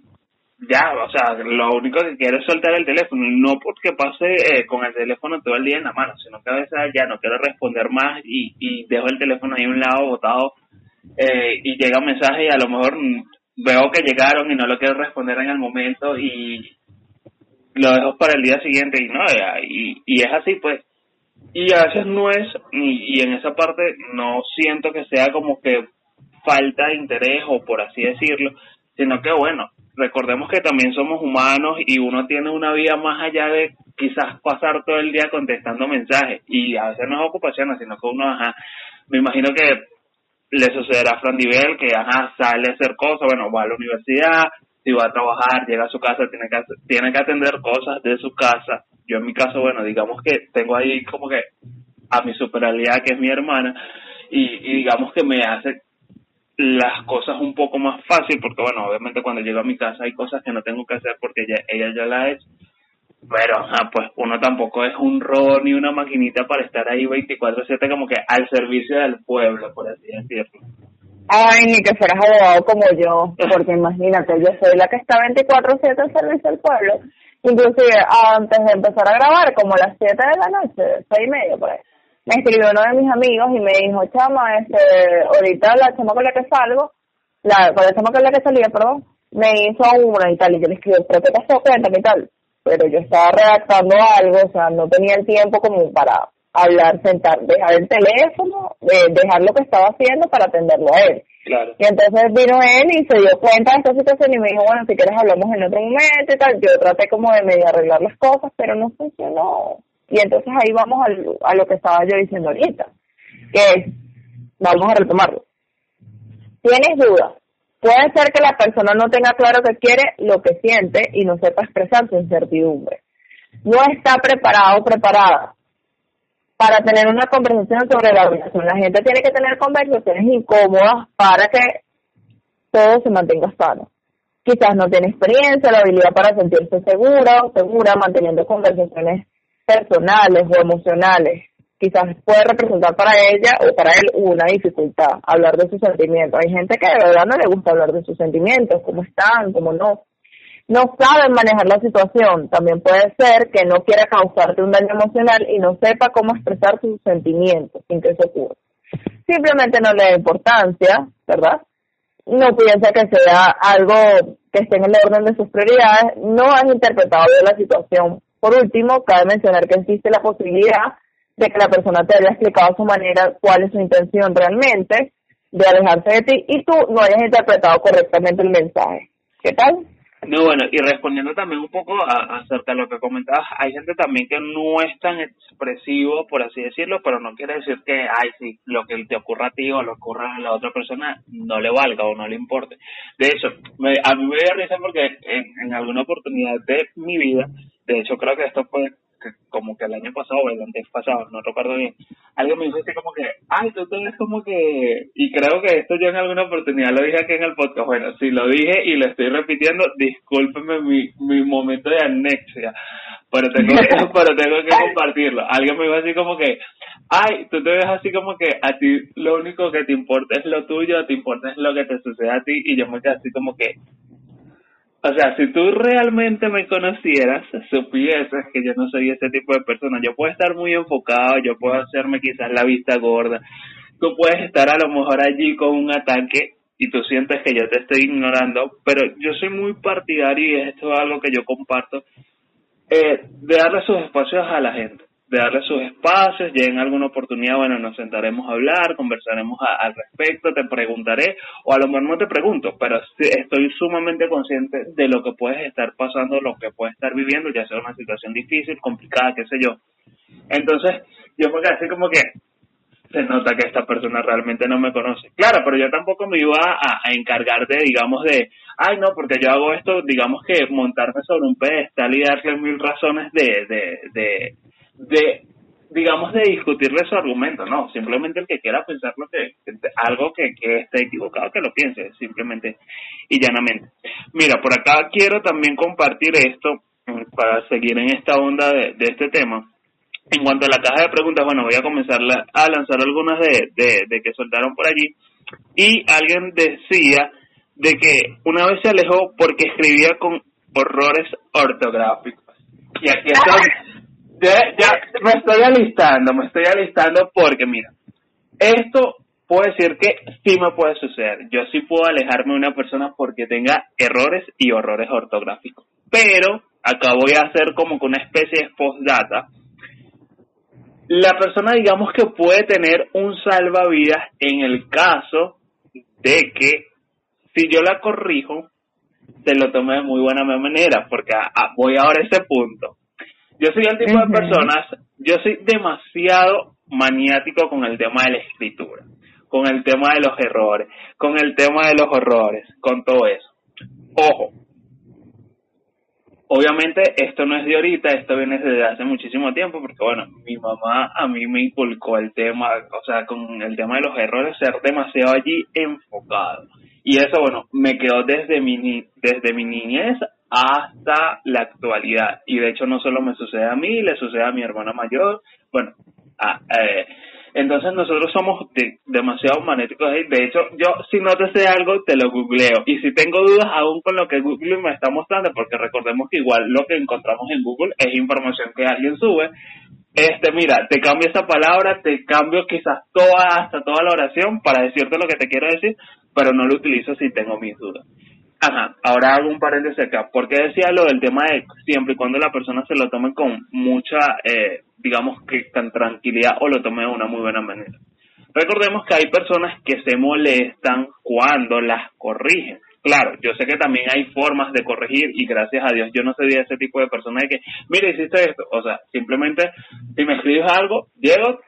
ya, o sea, lo único que quiero es soltar el teléfono, no porque pase eh, con el teléfono todo el día en la mano, sino que a veces ya no quiero responder más y, y dejo el teléfono ahí a un lado botado, eh, y llega un mensaje y a lo mejor veo que llegaron y no lo quiero responder en el momento y lo dejo para el día siguiente, y no, y, y es así pues. Y a veces no es, y, y en esa parte no siento que sea como que falta de interés o por así decirlo, sino que bueno, recordemos que también somos humanos y uno tiene una vida más allá de quizás pasar todo el día contestando mensajes, y a veces no es ocupación, sino que uno, ajá, me imagino que le sucederá a Frandibel que, ajá, sale a hacer cosas, bueno, va a la universidad, si va a trabajar, llega a su casa, tiene que, tiene que atender cosas de su casa. Yo en mi caso, bueno, digamos que tengo ahí como que a mi super aliada, que es mi hermana, y, y digamos que me hace las cosas un poco más fácil, porque bueno, obviamente cuando llego a mi casa hay cosas que no tengo que hacer porque ella, ella ya la ha hecho, pero ajá, pues uno tampoco es un robot ni una maquinita para estar ahí veinticuatro siete como que al servicio del pueblo, por así decirlo. Ay, ni que fueras abogado como yo, porque imagínate, yo soy la que está veinticuatro siete al servicio del pueblo. Inclusive, antes de empezar a grabar, como a las siete de la noche, seis y media por ahí, me escribió uno de mis amigos y me dijo, chama, este, ahorita la chama con la que salgo, la, con la chama con la que salía, perdón, me hizo una y tal, y yo le escribí, creo que te has dado cuenta y tal, pero yo estaba redactando algo, o sea, no tenía el tiempo como para hablar, sentar, dejar el teléfono, eh, dejar lo que estaba haciendo para atenderlo a él. Claro. Y entonces vino él y se dio cuenta de esta situación y me dijo, bueno, si quieres hablamos en otro momento y tal. Yo traté como de medio arreglar las cosas, pero no funcionó. Y entonces ahí vamos al, a lo que estaba yo diciendo ahorita, que es, vamos a retomarlo. Tienes dudas. Puede ser que la persona no tenga claro qué quiere, lo que siente y no sepa expresar su incertidumbre. No está preparado o preparada para tener una conversación sobre la relación. La gente tiene que tener conversaciones incómodas para que todo se mantenga sano. Quizás no tiene experiencia, la habilidad para sentirse segura o segura manteniendo conversaciones personales o emocionales. Quizás puede representar para ella o para él una dificultad, hablar de sus sentimientos. Hay gente que de verdad no le gusta hablar de sus sentimientos, cómo están, cómo no. No saben manejar la situación. También puede ser que no quiera causarte un daño emocional y no sepa cómo expresar sus sentimientos sin que eso ocurra. Simplemente no le da importancia, ¿verdad? No piensa que sea algo que esté en el orden de sus prioridades. No has interpretado bien la situación. Por último, cabe mencionar que existe la posibilidad de que la persona te haya explicado a su manera cuál es su intención realmente de alejarse de ti y tú no hayas interpretado correctamente el mensaje. ¿Qué tal? No, bueno, y respondiendo también un poco a, acerca de lo que comentabas, hay gente también que no es tan expresivo, por así decirlo, pero no quiere decir que, ay, si lo que te ocurra a ti o lo ocurra a la otra persona no le valga o no le importe. De hecho, me, a mí me dio risa porque en, en alguna oportunidad de mi vida, de hecho creo que esto fue que, como que el año pasado o el antes pasado, no recuerdo bien, alguien me dijo así como que, ay, tú te ves como que, y creo que esto yo en alguna oportunidad lo dije aquí en el podcast, bueno, si lo dije y lo estoy repitiendo, discúlpenme mi, mi momento de anexia, pero tengo, pero tengo que compartirlo. Alguien me dijo así como que, ay, tú te ves así como que a ti lo único que te importa es lo tuyo, te importa es lo que te sucede a ti, y yo me quedé así como que, o sea, si tú realmente me conocieras, supieses que yo no soy ese tipo de persona. Yo puedo estar muy enfocado, yo puedo hacerme quizás la vista gorda. Tú puedes estar a lo mejor allí con un ataque y tú sientes que yo te estoy ignorando, pero yo soy muy partidario, y esto es algo que yo comparto, eh, de darle sus espacios a la gente, de darle sus espacios, lleguen alguna oportunidad, bueno, nos sentaremos a hablar, conversaremos a, al respecto, te preguntaré, o a lo mejor no te pregunto, pero estoy sumamente consciente de lo que puedes estar pasando, lo que puedes estar viviendo, ya sea una situación difícil, complicada, qué sé yo. Entonces, yo me quedé así como que, se nota que esta persona realmente no me conoce. Claro, pero yo tampoco me iba a, a encargar de, digamos, de, ay, no, porque yo hago esto, digamos que montarme sobre un pedestal y darle mil razones de, de, de, de digamos, de discutirle su argumento. No, simplemente el que quiera pensar lo que, algo que, que esté equivocado, que lo piense, simplemente y llanamente. Mira, por acá quiero también compartir esto para seguir en esta onda de, de este tema. En cuanto a la caja de preguntas, bueno, voy a comenzar la, a lanzar algunas de, de, de que soltaron por allí. Y alguien decía de que una vez se alejó porque escribía con horrores ortográficos. Y aquí estoy, ya, ya me estoy alistando, me estoy alistando porque, mira, esto puedo decir que sí me puede suceder. Yo sí puedo alejarme de una persona porque tenga errores y horrores ortográficos. Pero acá voy a hacer como que una especie de postdata. La persona, digamos, que puede tener un salvavidas en el caso de que si yo la corrijo, se lo tome de muy buena manera, porque a, a, voy ahora a ese punto. Yo soy el tipo de personas, yo soy demasiado maniático con el tema de la escritura, con el tema de los errores, con el tema de los horrores, con todo eso. Ojo. Obviamente esto no es de ahorita, esto viene desde hace muchísimo tiempo, porque bueno, mi mamá a mí me inculcó el tema, o sea, con el tema de los errores, ser demasiado allí enfocado. Y eso, bueno, me quedó desde mi, desde mi niñez hasta la actualidad. Y de hecho no solo me sucede a mí, le sucede a mi hermana mayor, bueno, a, eh, entonces nosotros somos de, demasiado magnéticos. De hecho, yo si no te sé algo, te lo googleo. Y si tengo dudas aún con lo que Google me está mostrando, porque recordemos que igual lo que encontramos en Google es información que alguien sube. Este, mira, te cambio esa palabra, te cambio quizás toda, hasta toda la oración para decirte lo que te quiero decir, pero no lo utilizo si tengo mis dudas. Ajá, ahora hago un paréntesis acá. Porque decía lo del tema de siempre y cuando la persona se lo tome con mucha, eh, digamos que con tranquilidad o lo tome de una muy buena manera. Recordemos que hay personas que se molestan cuando las corrigen. Claro, yo sé que también hay formas de corregir y gracias a Dios yo no soy de ese tipo de persona de que, mira, hiciste esto. O sea, simplemente si me escribes algo, llego,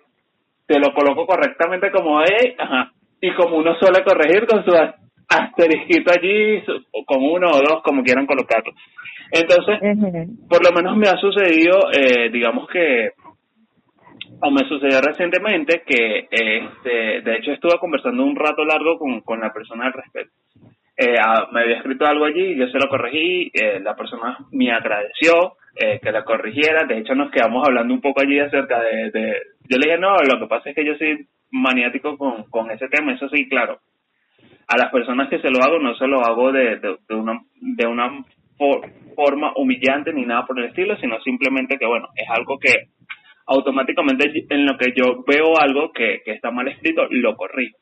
te lo coloco correctamente como es, ajá, y como uno suele corregir con su asterisquito allí, con uno o dos, como quieran colocarlo. Entonces, por lo menos me ha sucedido, eh, digamos que, o me sucedió recientemente, que este, de hecho estuve conversando un rato largo con, con la persona al respecto. Eh, a, me había escrito algo allí, yo se lo corregí, eh, la persona me agradeció eh, que la corrigiera, de hecho nos quedamos hablando un poco allí acerca de, de... Yo le dije, no, lo que pasa es que yo soy maniático con, con ese tema, eso sí, claro. A las personas que se lo hago, no se lo hago de, de, de una de una for, forma humillante ni nada por el estilo, sino simplemente que, bueno, es algo que automáticamente en lo que yo veo algo que, que está mal escrito, lo corrijo.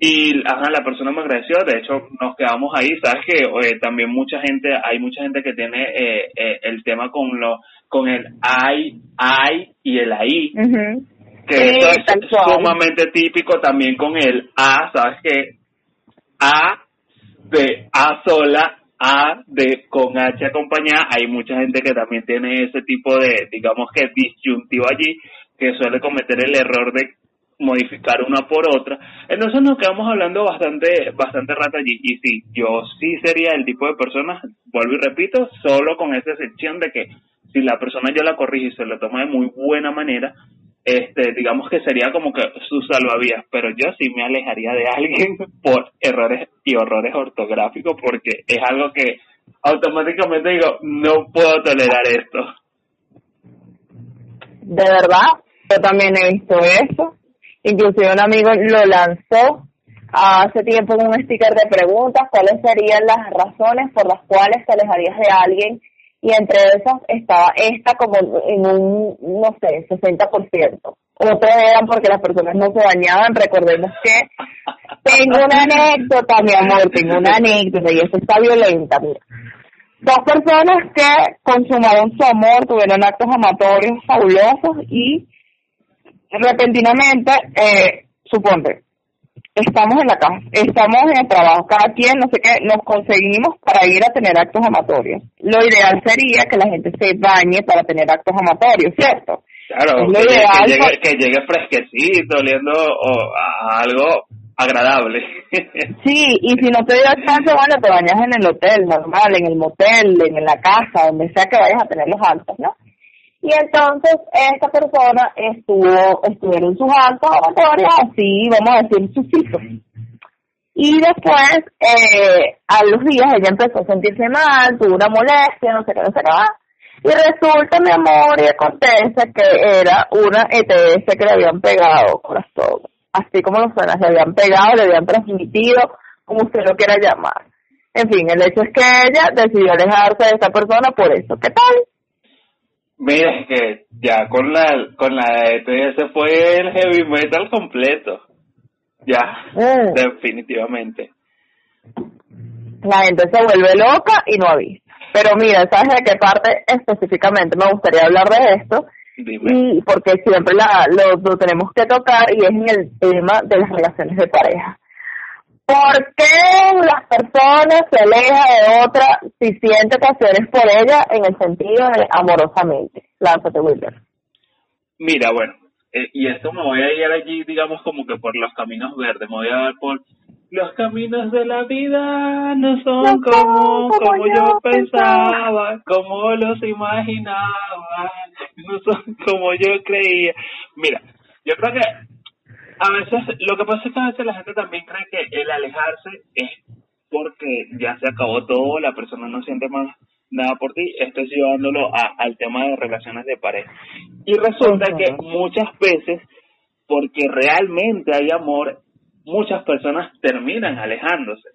Y, ajá, la persona me agradeció, de hecho, nos quedamos ahí, sabes que eh, también mucha gente, hay mucha gente que tiene eh, eh, el tema con lo con el ay, ay y el ahí. Uh-huh. Que sí, eso es sensual. Sumamente típico también con el a, sabes que A de A sola, A de con H acompañada. Hay mucha gente que también tiene ese tipo de, digamos que disyuntivo allí, que suele cometer el error de modificar una por otra. Entonces nos quedamos hablando bastante bastante rato allí. Y sí, yo sí sería el tipo de persona, vuelvo y repito, solo con esa excepción de que si la persona yo la corrijo y se lo toma de muy buena manera, Este, digamos que sería como que su salvavidas, pero yo sí me alejaría de alguien por errores y horrores ortográficos porque es algo que automáticamente digo, no puedo tolerar esto. De verdad, yo también he visto eso. Inclusive un amigo lo lanzó hace tiempo en un sticker de preguntas, cuáles serían las razones por las cuales te alejarías de alguien. Y entre esas estaba esta como en un, no sé, sesenta por ciento. Otras eran porque las personas no se bañaban. Recordemos que tengo una anécdota, mi amor, tengo una anécdota y eso está violenta, mira. Dos personas que consumaron su amor, tuvieron actos amatorios fabulosos y repentinamente, eh, suponte, estamos en la casa, estamos en el trabajo, cada quien, no sé qué, nos conseguimos para ir a tener actos amatorios. Lo ideal sería que la gente se bañe para tener actos amatorios, ¿cierto? Claro, es lo que, ideal, que, llegue, que llegue fresquecito, oliendo o a algo agradable. Sí, y si no te dio el caso, bueno, te bañas en el hotel normal, en el motel, en la casa, donde sea que vayas a tener los actos, ¿no? Y entonces esta persona estuvo, estuvieron sus actos amatorios, así vamos a decir sus hijos. Y después, eh, a los días ella empezó a sentirse mal, tuvo una molestia, no sé qué, no sé qué va. Y resulta, mi amor, y acontece que era una E T S que le habían pegado, corazón. Así como lo suena, le habían pegado, le habían transmitido, como usted lo quiera llamar. En fin, el hecho es que ella decidió alejarse de esta persona por eso. ¿Qué tal? Mira, es que ya con la con la E T S fue el heavy metal completo. Ya, mm. definitivamente. La gente se vuelve loca y no avisa. Pero mira, ¿sabes de qué parte específicamente me gustaría hablar de esto? Dime. Y porque siempre la, lo, lo tenemos que tocar, y es en el tema de las relaciones de pareja. ¿Por qué las personas se alejan de otra si sienten pasiones por ella en el sentido de amorosamente? Lánzate, Wilder. Mira, bueno, eh, y esto me voy a ir allí, digamos, como que por los caminos verdes, me voy a dar por... Los caminos de la vida no son, no son como, como, como yo pensaba, pensaba, como los imaginaba, no son como yo creía. Mira, yo creo que a veces, lo que pasa es que a veces la gente también cree que el alejarse es porque ya se acabó todo, la persona no siente más nada por ti. Estoy llevándolo a, al tema de relaciones de pareja. Y resulta que muchas veces, porque realmente hay amor, muchas personas terminan alejándose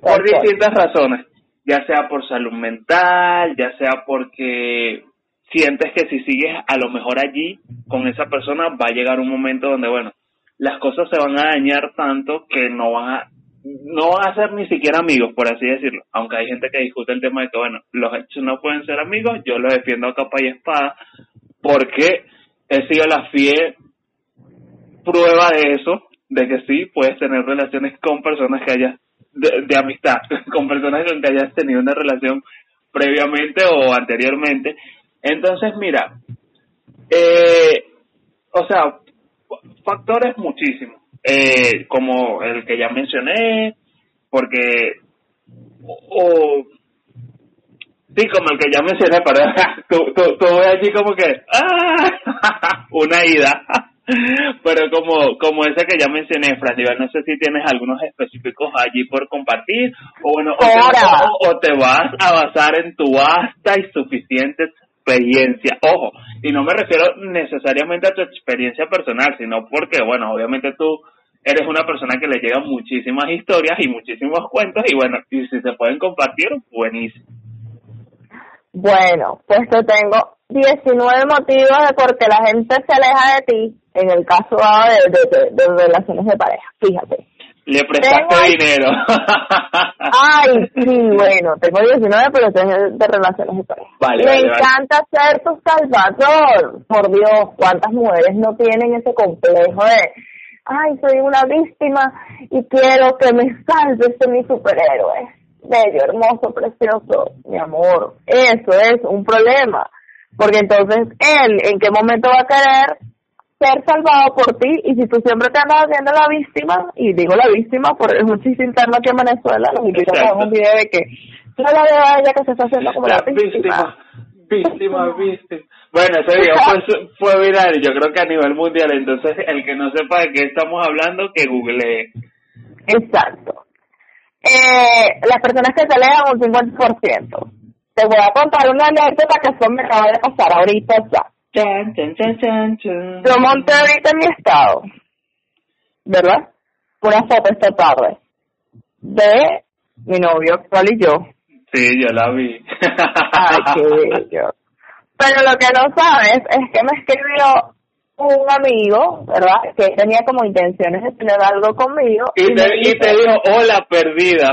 por distintas razones, ya sea por salud mental, ya sea porque sientes que si sigues a lo mejor allí con esa persona va a llegar un momento donde, bueno, las cosas se van a dañar tanto que no van a no van a ser ni siquiera amigos, por así decirlo, aunque hay gente que discute el tema de que, bueno, los hechos no pueden ser amigos. Yo los defiendo a capa y espada porque he sido la fiel prueba de eso, de que sí puedes tener relaciones con personas que hayas, de, de amistad, con personas con que hayas tenido una relación previamente o anteriormente. Entonces, mira, eh, o sea, factores muchísimos, eh, como el que ya mencioné, porque, o, o sí, como el que ya mencioné, para tú, tú, tú ves allí como que, ¡ah! una ida. Pero como como esa que ya mencioné, Frandibel, no sé si tienes algunos específicos allí por compartir, o bueno, o te, vas, o te vas a basar en tu vasta y suficiente experiencia. Ojo, y no me refiero necesariamente a tu experiencia personal, sino porque, bueno, obviamente tú eres una persona que le llegan muchísimas historias y muchísimos cuentos, y bueno, y si se pueden compartir, buenísimo. Bueno, pues te tengo diecinueve motivos de por qué la gente se aleja de ti en el caso de, de, de, de relaciones de pareja. Fíjate. Le prestaste tengo... dinero. Ay, sí, bueno, tengo diecinueve, pero tengo de relaciones de pareja. Vale, Me vale, encanta vale. ser tu salvador. Por Dios, ¿cuántas mujeres no tienen ese complejo de... Ay, soy una víctima y quiero que me salves de mi superhéroe? Bello, hermoso, precioso, mi amor. Eso es un problema, porque entonces él, ¿en qué momento va a querer ser salvado por ti? Y si tú siempre te andas haciendo la víctima, y digo la víctima porque es un chiste interno aquí en Venezuela, los invitamos a un video de que yo la veo a ella que se está haciendo como la, la víctima. víctima, víctima. Bueno, ese video fue, fue viral, yo creo que a nivel mundial. Entonces, el que no sepa de qué estamos hablando, que googlee. Exacto. Eh, las personas que se alejan un cincuenta por ciento. Te voy a contar una anécdota que eso me acaba de pasar ahorita ya. Chán, chán, chán, chán, chán. Yo monté ahorita en mi estado, ¿verdad? Una foto esta tarde de mi novio actual y yo. Sí, yo la vi. Ay, qué bello. Pero lo que no sabes es que me escribió un amigo, ¿verdad? Que tenía como intenciones de tener algo conmigo. Y, y, te, dice, y te dijo, hola, perdida.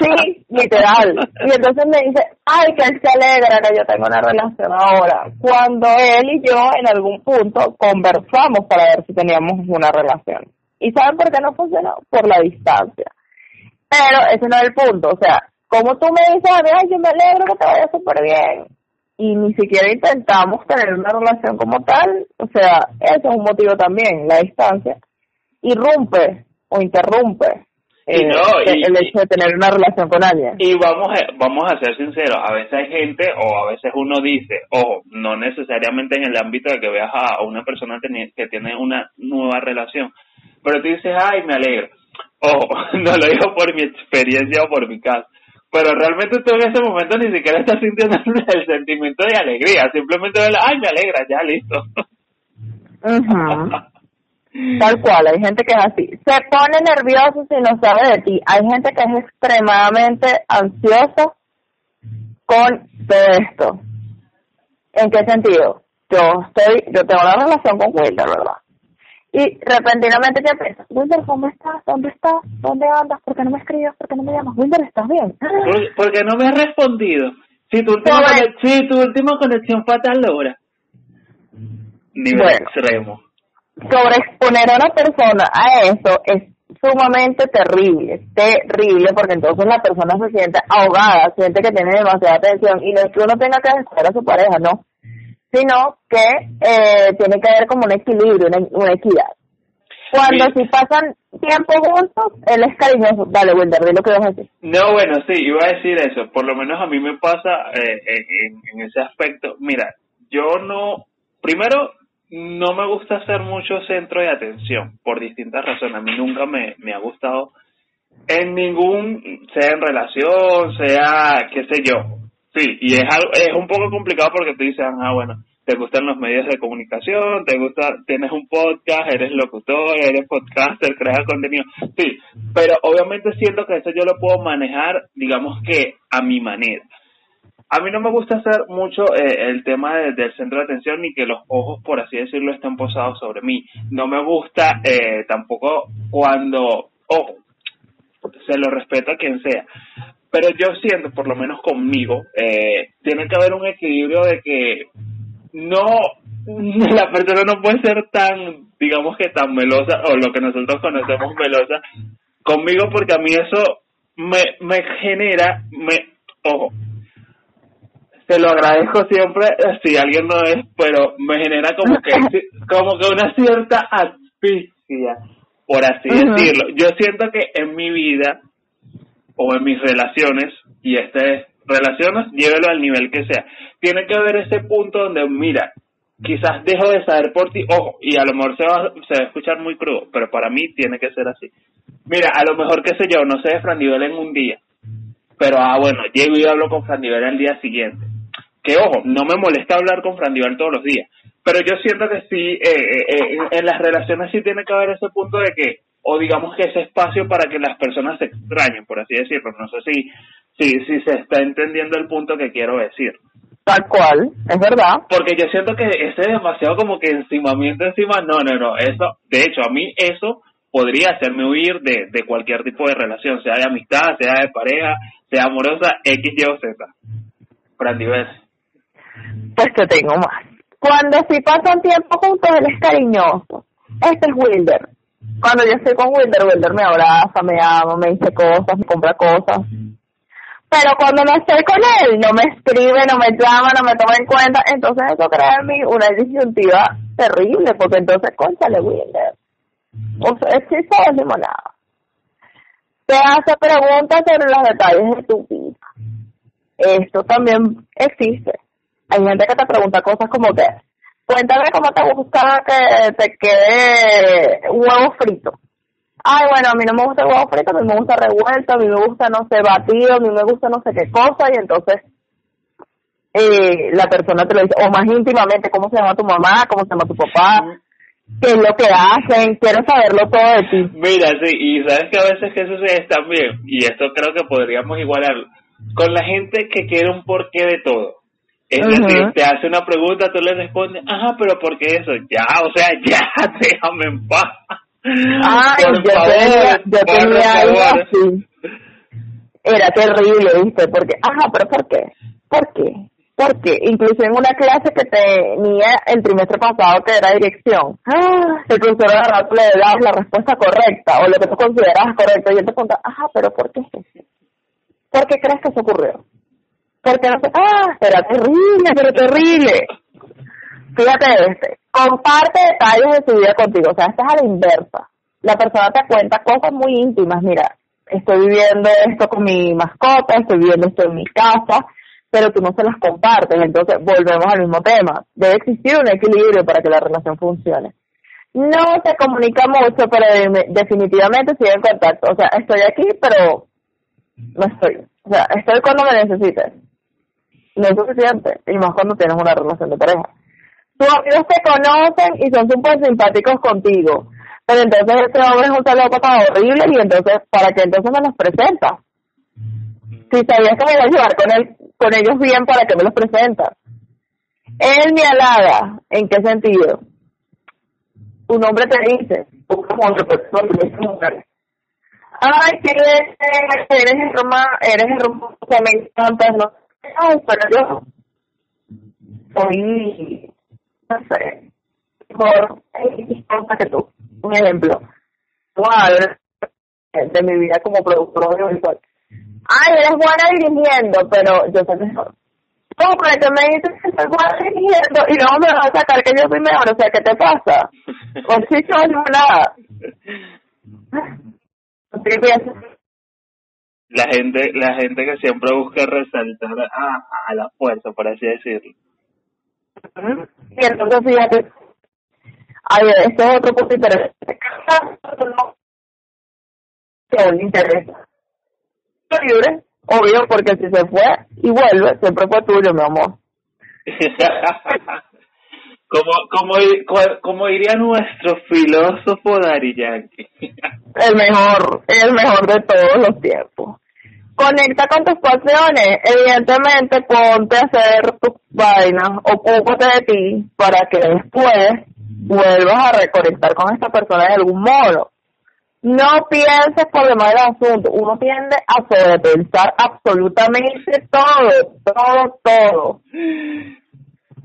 Sí, literal. Y entonces me dice, ay, que él se alegra que yo tengo una relación ahora. Cuando él y yo en algún punto conversamos para ver si teníamos una relación. ¿Y saben por qué no funcionó? Por la distancia. Pero ese no es el punto. O sea, como tú me dices, ay, yo me alegro que te vaya súper bien. Y ni siquiera intentamos tener una relación como tal, o sea, eso es un motivo también, la distancia, irrumpe o interrumpe eh, y no, y, el hecho de tener una relación con alguien. Y vamos a, vamos a ser sinceros, a veces hay gente, o a veces uno dice, ojo, no necesariamente en el ámbito de que veas a una persona que tiene una nueva relación, pero tú dices, ay, me alegro, ojo, no lo digo por mi experiencia o por mi caso, pero realmente tú en ese momento ni siquiera estás sintiendo el sentimiento de alegría, simplemente ves, ay, me alegra, ya, listo. Uh-huh. Tal cual, hay gente que es así. Se pone nervioso si no sabe de ti. Hay gente que es extremadamente ansiosa con todo esto. ¿En qué sentido? Yo estoy, yo tengo una relación con Wilder, ¿verdad? Y repentinamente te piensas, Wilder, ¿cómo estás? ¿Dónde estás? ¿Dónde andas? ¿Por qué no me escribes? ¿Por qué no me llamas? Wilder, ¿estás bien? Por, porque no me has respondido. Si tu última, conexión, si tu última conexión fue a tal hora. Nivel bueno, extremo. Sobreexponer a una persona a eso es sumamente terrible, terrible, porque entonces la persona se siente ahogada, siente que tiene demasiada tensión, y no es que uno tenga que descubrir a su pareja, no, sino que eh, tiene que haber como un equilibrio, una, una equidad. Cuando sí. Si pasan tiempo juntos, él es cariñoso. Dale, Wilder, di lo que vas a decir. No, bueno, sí, iba a decir eso. Por lo menos a mí me pasa eh, en, en ese aspecto. Mira, yo no... Primero, no me gusta ser mucho centro de atención, por distintas razones. A mí nunca me, me ha gustado en ningún... Sea en relación, sea qué sé yo... Sí, y es algo, es un poco complicado porque tú dices, ah, bueno, te gustan los medios de comunicación, te gusta, tienes un podcast, eres locutor, eres podcaster, creas contenido, sí, pero obviamente siento que eso yo lo puedo manejar, digamos que a mi manera. A mí no me gusta hacer mucho eh, el tema de, del centro de atención ni que los ojos, por así decirlo, estén posados sobre mí. No me gusta eh, tampoco cuando, ojo, se lo respeto a quien sea. Pero yo siento, por lo menos conmigo, eh, tiene que haber un equilibrio de que no, la persona no puede ser tan, digamos que tan melosa, o lo que nosotros conocemos melosa, conmigo, porque a mí eso me, me genera, me, ojo, se lo agradezco siempre, si alguien no es, pero me genera como que, como que una cierta asfixia, por así uh-huh. decirlo. Yo siento que en mi vida, o en mis relaciones, y este es, relaciones, llévelo al nivel que sea. Tiene que haber ese punto donde, mira, quizás dejo de saber por ti, ojo, y a lo mejor se va, se va a escuchar muy crudo, pero para mí tiene que ser así. Mira, a lo mejor, qué sé yo, no sé de Frandibel en un día, pero, ah, bueno, llego y hablo con Frandibel al día siguiente. Que, ojo, no me molesta hablar con Frandibel todos los días, pero yo siento que sí, eh, eh, en, en las relaciones sí tiene que haber ese punto de que, o digamos que ese espacio para que las personas se extrañen, por así decirlo. No sé si, si, si se está entendiendo el punto que quiero decir. Tal cual, es verdad. Porque yo siento que ese demasiado como que encimamiento encima, no, no, no, eso, de hecho, a mí eso podría hacerme huir de, de cualquier tipo de relación, sea de amistad, sea de pareja, sea amorosa, X, Y o Z. Frandibel. Pues que tengo más. Cuando sí pasan tiempo juntos, él es cariñoso. Este es Wilder. Cuando yo estoy con Wilder, Wilder me abraza, me ama, me dice cosas, me compra cosas. Pero cuando no estoy con él, no me escribe, no me llama, no me toma en cuenta. Entonces eso crea en mí una disyuntiva terrible, porque entonces, cónchale, Wilder, o sea, es chico de limonada. Te hace preguntas sobre los detalles de tu vida. Esto también existe. Hay gente que te pregunta cosas como que... Cuéntame cómo te gusta que te quede huevo frito. Ay, bueno, a mí no me gusta el huevo frito, a mí me gusta revuelto, a mí me gusta, no sé, batido, a mí me gusta no sé qué cosa, y entonces eh, la persona te lo dice, o más íntimamente, cómo se llama tu mamá, cómo se llama tu papá, qué es lo que hacen, quiero saberlo todo de ti. Mira, sí, y sabes que a veces que eso se es también, y esto creo que podríamos igualarlo, con la gente que quiere un porqué de todo. Es uh-huh. decir, te hace una pregunta, tú le respondes, ajá, pero ¿por qué eso? Ya, o sea, ya, déjame en paz. Ah, por yo favor, tenía, yo por tenía algo así. Era terrible, ¿viste? Porque, ajá, pero ¿por qué? ¿Por qué? Porque incluso en una clase que tenía el trimestre pasado que era dirección, ¡ah! El profesor de rato le dabas la respuesta correcta o lo que tú considerabas correcto y él te preguntaba, ajá, pero ¿por qué? ¿Por qué crees que eso ocurrió? Porque no sé, ah, pero terrible, pero terrible. Fíjate este, comparte detalles de su vida contigo, o sea, estás a la inversa. La persona te cuenta cosas muy íntimas, mira, estoy viviendo esto con mi mascota, estoy viviendo esto en mi casa, pero tú no se las compartes, entonces volvemos al mismo tema. Debe existir un equilibrio para que la relación funcione. No se comunica mucho, pero de- definitivamente sigue en contacto. O sea, estoy aquí, pero no estoy. O sea, estoy cuando me necesites. No es suficiente, y más cuando tienes una relación de pareja. Tus amigos te conocen y son súper simpáticos contigo, pero entonces este hombre es un celópata horrible y entonces, ¿para qué entonces me los presentas? Si sabías que me iba a llevar con él, con ellos bien, ¿para qué me los presentas? Él me halaga. ¿En qué sentido? Un hombre te dice, tú como homosexual, tú eres mujer. Ay, que eres hermosa, eres hermosa, me encantas, ¿no? Ay, pero yo soy, no sé, mejor que tú. Un ejemplo. Wow, de mi vida como productor audiovisual. Ay, eres buena dirigiendo, pero yo soy mejor. No, pero tú me dices que soy buena dirigiendo y luego me vas a sacar que yo soy mejor. O sea, ¿qué te pasa? O si soy nada. La gente, la gente que siempre busca resaltar a, a la fuerza, por así decirlo. Y entonces, fíjate. A ver, este es otro punto interesante. Que aún le interesa. Libre, obvio, porque si se fue y vuelve, siempre fue tuyo, mi amor. como como como diría nuestro filósofo Dari Yankee. el mejor, el mejor de todos los tiempos. Conecta con tus pasiones, evidentemente ponte a hacer tus vainas, ocúpate de ti para que después vuelvas a reconectar con esta persona de algún modo. No pienses por demás del asunto. Uno tiende a sobrepensar absolutamente todo, todo, todo.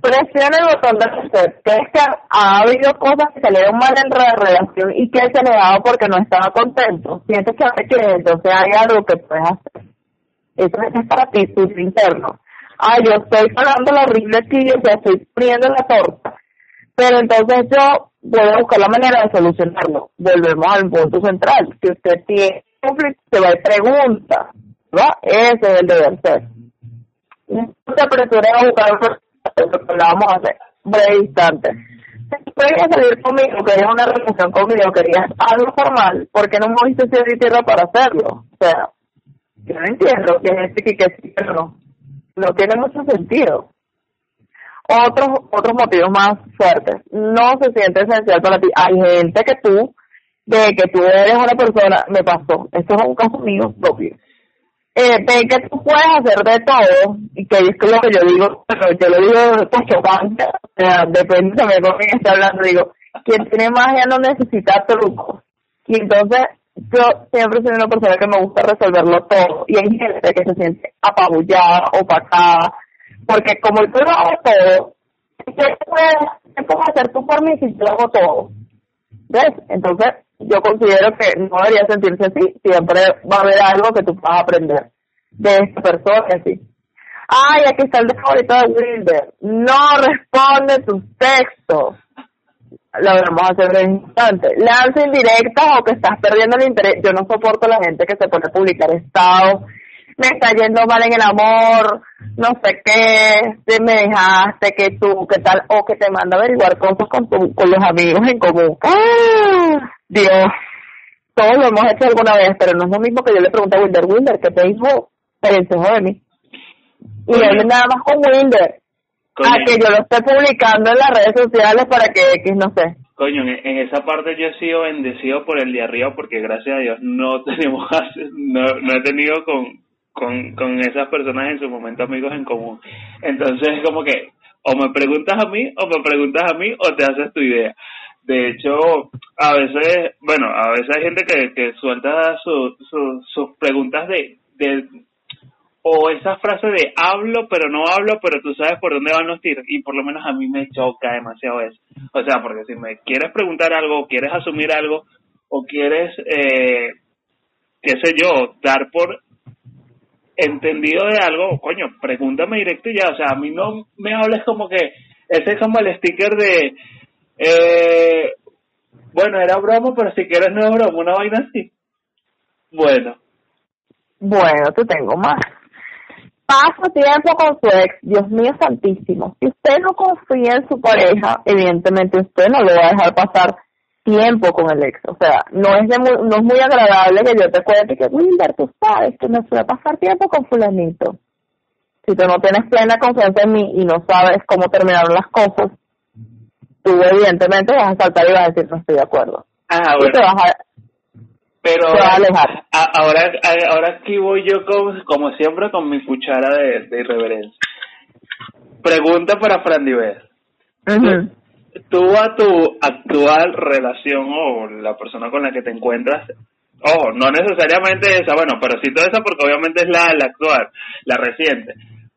Presiona el botón de reset. ¿Crees que ha habido cosas que salieron mal en la relación y que se le ha dado porque no estaba contento? Sientes que hace que entonces hay algo que puedes hacer. Eso es para ti, tu interno. Ay, yo estoy pagando lo horrible aquí, yo estoy poniendo la torta. Pero entonces yo voy a buscar la manera de solucionarlo. Volvemos al punto central. Si usted tiene conflicto, se va y pregunta, ¿verdad? Ese es el deber ser. No se apresure a buscar lo que la vamos a hacer. Breve instante. Si querías salir conmigo, querías una relación conmigo, querías algo formal, ¿por qué no moviste cielo y tierra para hacerlo? O sea, yo no entiendo que gente que sí, pero no. No tiene mucho sentido. Otros otros motivos más fuertes. No se siente esencial para ti. Hay gente que tú, de que tú eres una persona, me pasó, esto es un caso mío propio, eh, de que tú puedes hacer de todo, y que es lo que yo digo, pero yo lo digo, pues chocante, o sea, depende también con quién está hablando, digo, quien tiene magia no necesita trucos. Y entonces, yo siempre soy una persona que me gusta resolverlo todo, y hay gente que se siente apabullada, opacada, porque como yo lo hago todo, ¿qué puedes hacer tú por mí si yo lo hago todo? ¿Ves? Entonces, yo considero que no debería sentirse así. Siempre va a haber algo que tú vas a aprender de esta persona, así. Ay, aquí está el favorito de Wilder. No responde tus textos. Lo vamos a hacer en un instante. Lanza indirectas o que estás perdiendo el interés. Yo no soporto la gente que se pone a publicar estados. Me está yendo mal en el amor, no sé qué, te me dejaste, que tú, qué tal, o que te manda a averiguar cosas con, tu, con los amigos en común. ¡Ah! Dios, todos lo hemos hecho alguna vez, pero no es lo mismo que yo le pregunte a Wilder, Wilder, ¿qué te dijo? Te dijo de mí. Y él es nada más con Wilder, coño, a que yo lo esté publicando en las redes sociales para que X, no sé. Coño, en esa parte yo he sido bendecido por el de arriba, porque gracias a Dios no tenemos, no, no he tenido con... con, con esas personas en su momento amigos en común. Entonces es como que o me preguntas a mí o me preguntas a mí o te haces tu idea. De hecho, a veces, bueno, a veces hay gente que, que suelta su, su, sus preguntas de, de o esa frase de hablo pero no hablo, pero tú sabes por dónde van los tiros, y por lo menos a mí me choca demasiado eso. O sea, porque si me quieres preguntar algo, quieres asumir algo o quieres, eh, qué sé yo, dar por entendido de algo, coño, pregúntame directo y ya. O sea, a mí no me hables como que, ese es como el sticker de... Eh, bueno, era broma, pero si quieres no es broma, una vaina así. Bueno. Bueno, te tengo más. Paso tiempo con su ex, Dios mío santísimo. Si usted no confía en su pareja, evidentemente usted no le va a dejar pasar tiempo con el ex. O sea, no es de muy, no es muy agradable que yo te cuente que, Wilder, tú sabes que me suele pasar tiempo con fulanito. Si tú no tienes plena confianza en mí y no sabes cómo terminaron las cosas, tú evidentemente vas a saltar y vas a decir no estoy de acuerdo. Ah, bueno. Y te vas a, pero te vas a alejar. A, ahora, a, ahora aquí voy yo con, como siempre con mi cuchara de, de irreverencia. Pregunta para Frandibel. Uh-huh. Tú a tu actual relación o la persona con la que te encuentras, ojo, no necesariamente esa, bueno, pero sí toda esa porque obviamente es la, la actual, la reciente,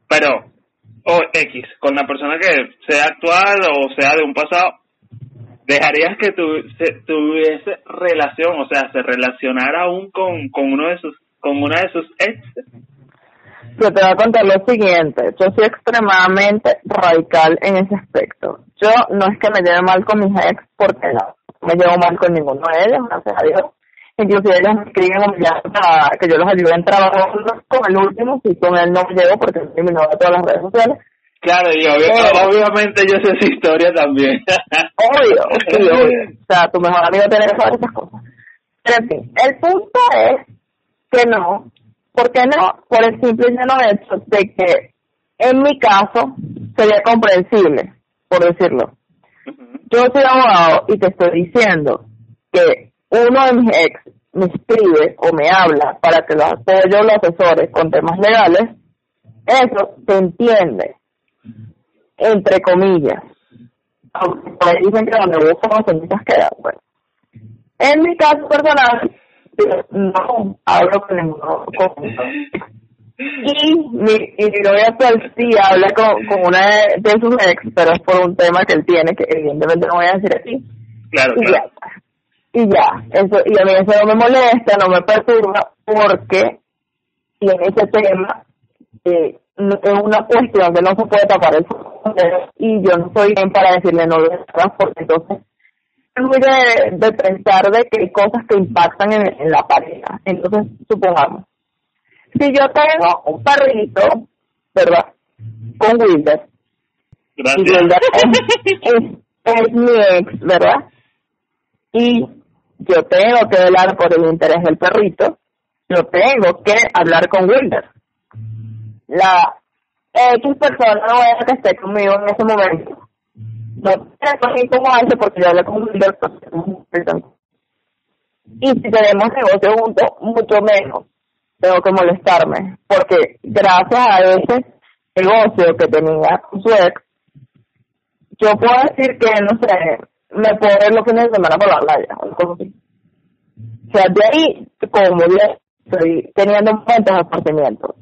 pero... o X, con la persona que sea actual o sea de un pasado, ¿dejarías que tu, se, tuviese relación, o sea, se relacionara aún con, con uno de sus, con una de sus ex? Yo te voy a contar lo siguiente, yo soy extremadamente radical en ese aspecto. Yo no es que me lleve mal con mis ex, porque no me llevo mal con ninguno de ellos, gracias a Dios. Inclusive ellos me escriben ya para que yo los ayude en trabajo con el último, si con él no me llevo porque me eliminó de todas las redes sociales. Claro, y obvio, pero, obviamente yo sé esa historia también. Obvio, sí, obvio. O sea, tu mejor amigo tiene que saber esas cosas. Pero en fin, el punto es que no. ¿Por qué no? Por el simple y llano hecho de que, en mi caso, sería comprensible, por decirlo. Uh-huh. Yo soy abogado y te estoy diciendo que uno de mis ex me escribe o me habla para que los apoyo, los asesores con temas legales, eso se entiende, entre comillas. Aunque por ahí dicen que donde hubo como cenizas quedan, bueno. En mi caso personal, no hablo con ninguno. Y mi, y mi novia pues sí habla con, con una de, de sus ex, pero es por un tema que él tiene, que evidentemente no voy a decir aquí. Claro, y claro. Ya. Y ya, eso, y a mí eso no me molesta, no me perturba, porque tiene ese tema, eh, no, es una cuestión que no se puede tapar el fondo, y yo no soy bien para decirle no lo hagas, porque entonces tengo de, de pensar de que hay cosas que impactan en, en la pareja. Entonces, supongamos, si yo tengo un perrito, ¿verdad?, con Wilder, y Wilder es, es, es mi ex, ¿verdad?, y yo tengo que velar por el interés del perrito, yo tengo que hablar con Wilder. La X persona no es que esté conmigo en ese momento. No tiene que incomodarse porque yo hablé con Wilder. Y si tenemos negocio juntos, mucho menos tengo que molestarme, porque gracias a ese negocio que tenía con su ex, yo puedo decir que, no sé, me puedo ver los fines de semana por la playa o cosas así. O sea, de ahí, como yo estoy teniendo momentos de esparcimiento,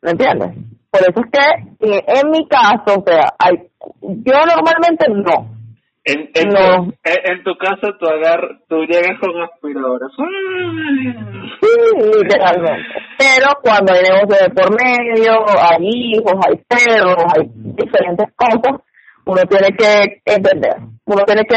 ¿me entiendes? Por eso es que en, en mi caso, o sea, hay, yo normalmente no. En, en, no. Tu, en, en tu caso, tú, agar, tú llegas con aspiradoras. Sí, literalmente. Pero cuando hay negocios de por medio, hay hijos, hay perros, hay diferentes cosas, uno tiene que entender. Uno tiene que